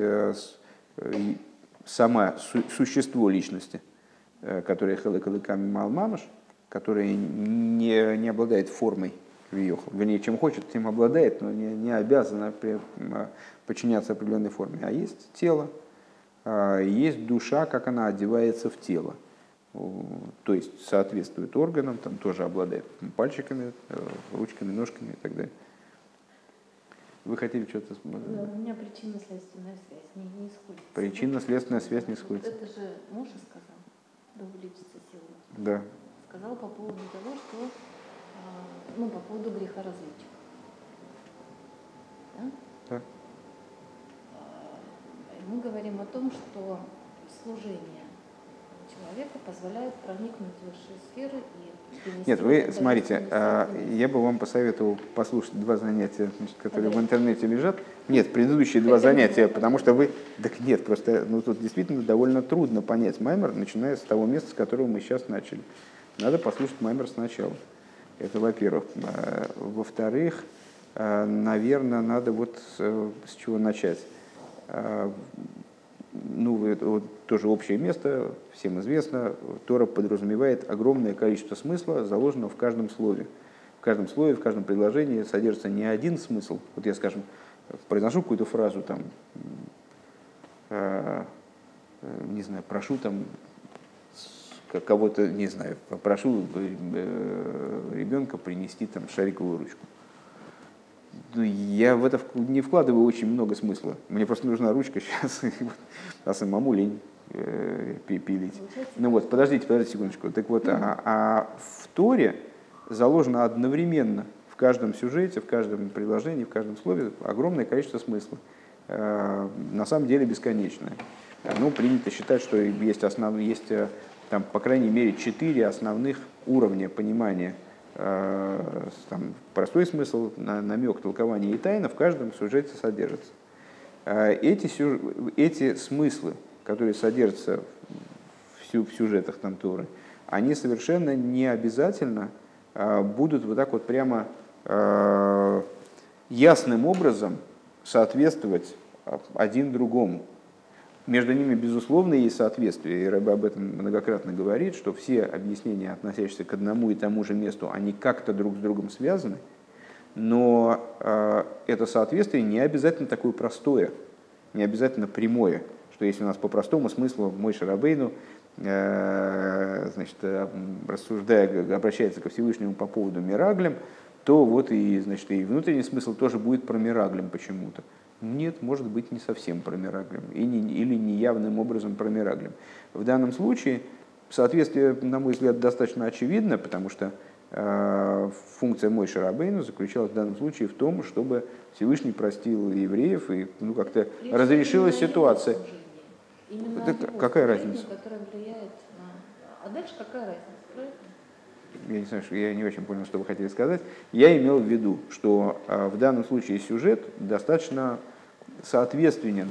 Сама су- существо личности, которое хэлэкэлэками малмамаш, которое не, не обладает формой квиёхал, вернее, чем хочет, тем обладает, но не, не обязано при, подчиняться определенной форме. А есть тело, есть душа, как она одевается в тело, то есть соответствует органам, там тоже обладает пальчиками, ручками, ножками и так далее. Вы хотели что-то... У меня причинно-следственная связь не, не сходится. Причинно-следственная связь не сходится. Это же Моша сказал, да увеличится сила. Да. Сказал по поводу того, что... Ну, по поводу грехоразведчиков. Да? Да. Мы говорим о том, что служение человека позволяет проникнуть в высшие сферы и... Нет, вы смотрите, а, я бы вам посоветовал послушать два занятия, значит, которые в интернете лежат. Нет, предыдущие два занятия, потому что вы... Так нет, просто ну, тут действительно довольно трудно понять Маймер, начиная с того места, с которого мы сейчас начали. Надо послушать Маймер сначала. Это во-первых. Во-вторых, наверное, надо вот с чего начать. Ну, это вот тоже общее место, всем известно, Тора подразумевает огромное количество смысла, заложенного в каждом слове. В каждом слове, в каждом предложении содержится не один смысл. Вот я, скажем, произношу какую-то фразу, там, э, не знаю, прошу там кого-то, не знаю, прошу э, ребенка принести там шариковую ручку. Я в это не вкладываю очень много смысла. Мне просто нужна ручка сейчас, а самому лень пилить. Ну вот, подождите, подождите секундочку. Так вот, а, а в Торе заложено одновременно в каждом сюжете, в каждом предложении, в каждом слове огромное количество смысла. На самом деле бесконечное. Ну, принято считать, что есть, основ... есть там, по крайней мере, четыре основных уровня понимания. Там простой смысл, намек, толкование и тайна в каждом сюжете содержится. Эти, сюж... Эти смыслы, которые содержатся в сюжетах там Торы, они совершенно не обязательно будут вот так вот прямо ясным образом соответствовать один другому. Между ними, безусловно, есть соответствие, и Ребе об этом многократно говорит, что все объяснения, относящиеся к одному и тому же месту, они как-то друг с другом связаны, но э, это соответствие не обязательно такое простое, не обязательно прямое, что если у нас по простому смыслу Мойша-Рабейну, э, значит, рассуждая, обращается ко Всевышнему по поводу Мираглем, то вот и, значит, и внутренний смысл тоже будет про Мираглем почему-то. Нет, может быть, не совсем про мираглим или неявным образом про мираглим. В данном случае соответствие, на мой взгляд, достаточно очевидно, потому что функция Мойша-Рабейну заключалась в данном случае в том, чтобы Всевышний простил евреев и ну, как-то Причем разрешилась ситуация. Так, какая разница? На... А дальше какая разница? Я не знаю, я не очень понял, что вы хотели сказать. Я имел в виду, что в данном случае сюжет достаточно соответственен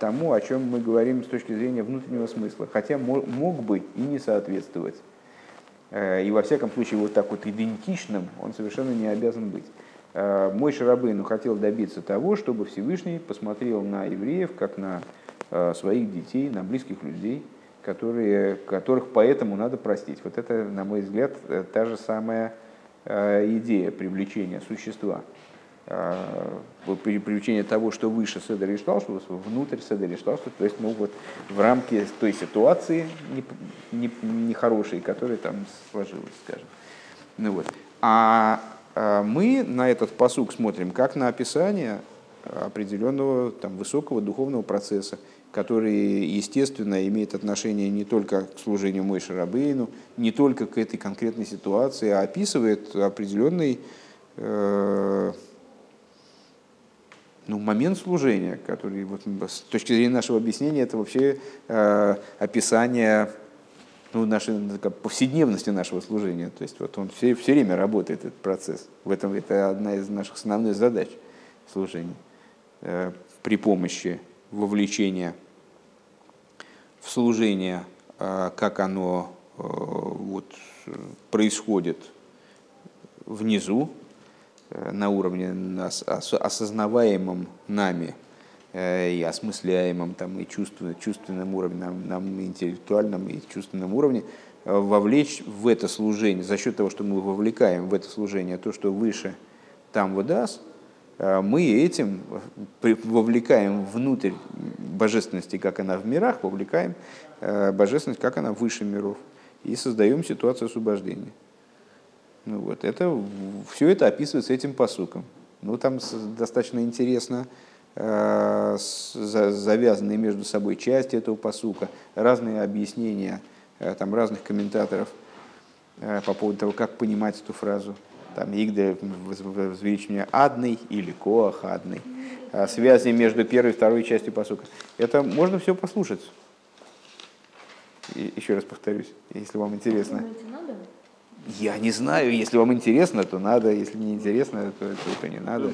тому, о чем мы говорим с точки зрения внутреннего смысла, хотя мог бы и не соответствовать. И во всяком случае вот так вот идентичным он совершенно не обязан быть. Мойша-Рабейну хотел добиться того, чтобы Всевышний посмотрел на евреев как на своих детей, на близких людей, которые, которых поэтому надо простить. Вот это, на мой взгляд, та же самая идея привлечения существа, привлечения того, что выше Седер Ишталшус, внутрь Седер Ишталшус, то есть ну, вот, в рамки той ситуации нехорошей, не, не которая там сложилась, скажем. Ну, вот. А мы на этот пасук смотрим как на описание определенного там, высокого духовного процесса, который, естественно, имеет отношение не только к служению Мойше-Рабейну, не только к этой конкретной ситуации, а описывает определенный э, ну, момент служения, который вот, с точки зрения нашего объяснения это вообще э, описание ну, нашей, повседневности нашего служения. То есть вот он все, все время работает, этот процесс. В этом это одна из наших основных задач служения э, при помощи вовлечение в служение, как оно вот, происходит внизу, на уровне осознаваемом нами и осмысляемом, там, и чувственном уровне, на интеллектуальном и чувственном уровне, вовлечь в это служение, за счет того, что мы вовлекаем в это служение то, что выше там выдаст, мы этим вовлекаем внутрь божественности, как она в мирах, вовлекаем божественность, как она выше миров, и создаем ситуацию освобождения. Ну вот, это, все это описывается этим пасуком. Ну, там достаточно интересно э, завязаны между собой части этого пасука, разные объяснения э, там, разных комментаторов э, по поводу того, как понимать эту фразу. Там Игда возвеличивание «адный» или «коах-адный», связи между первой и второй частью пасука. Это можно все послушать. И, еще раз повторюсь, если вам интересно. Думаете, надо? Я не знаю, если вам интересно, то надо, если не интересно, то, то, то не надо.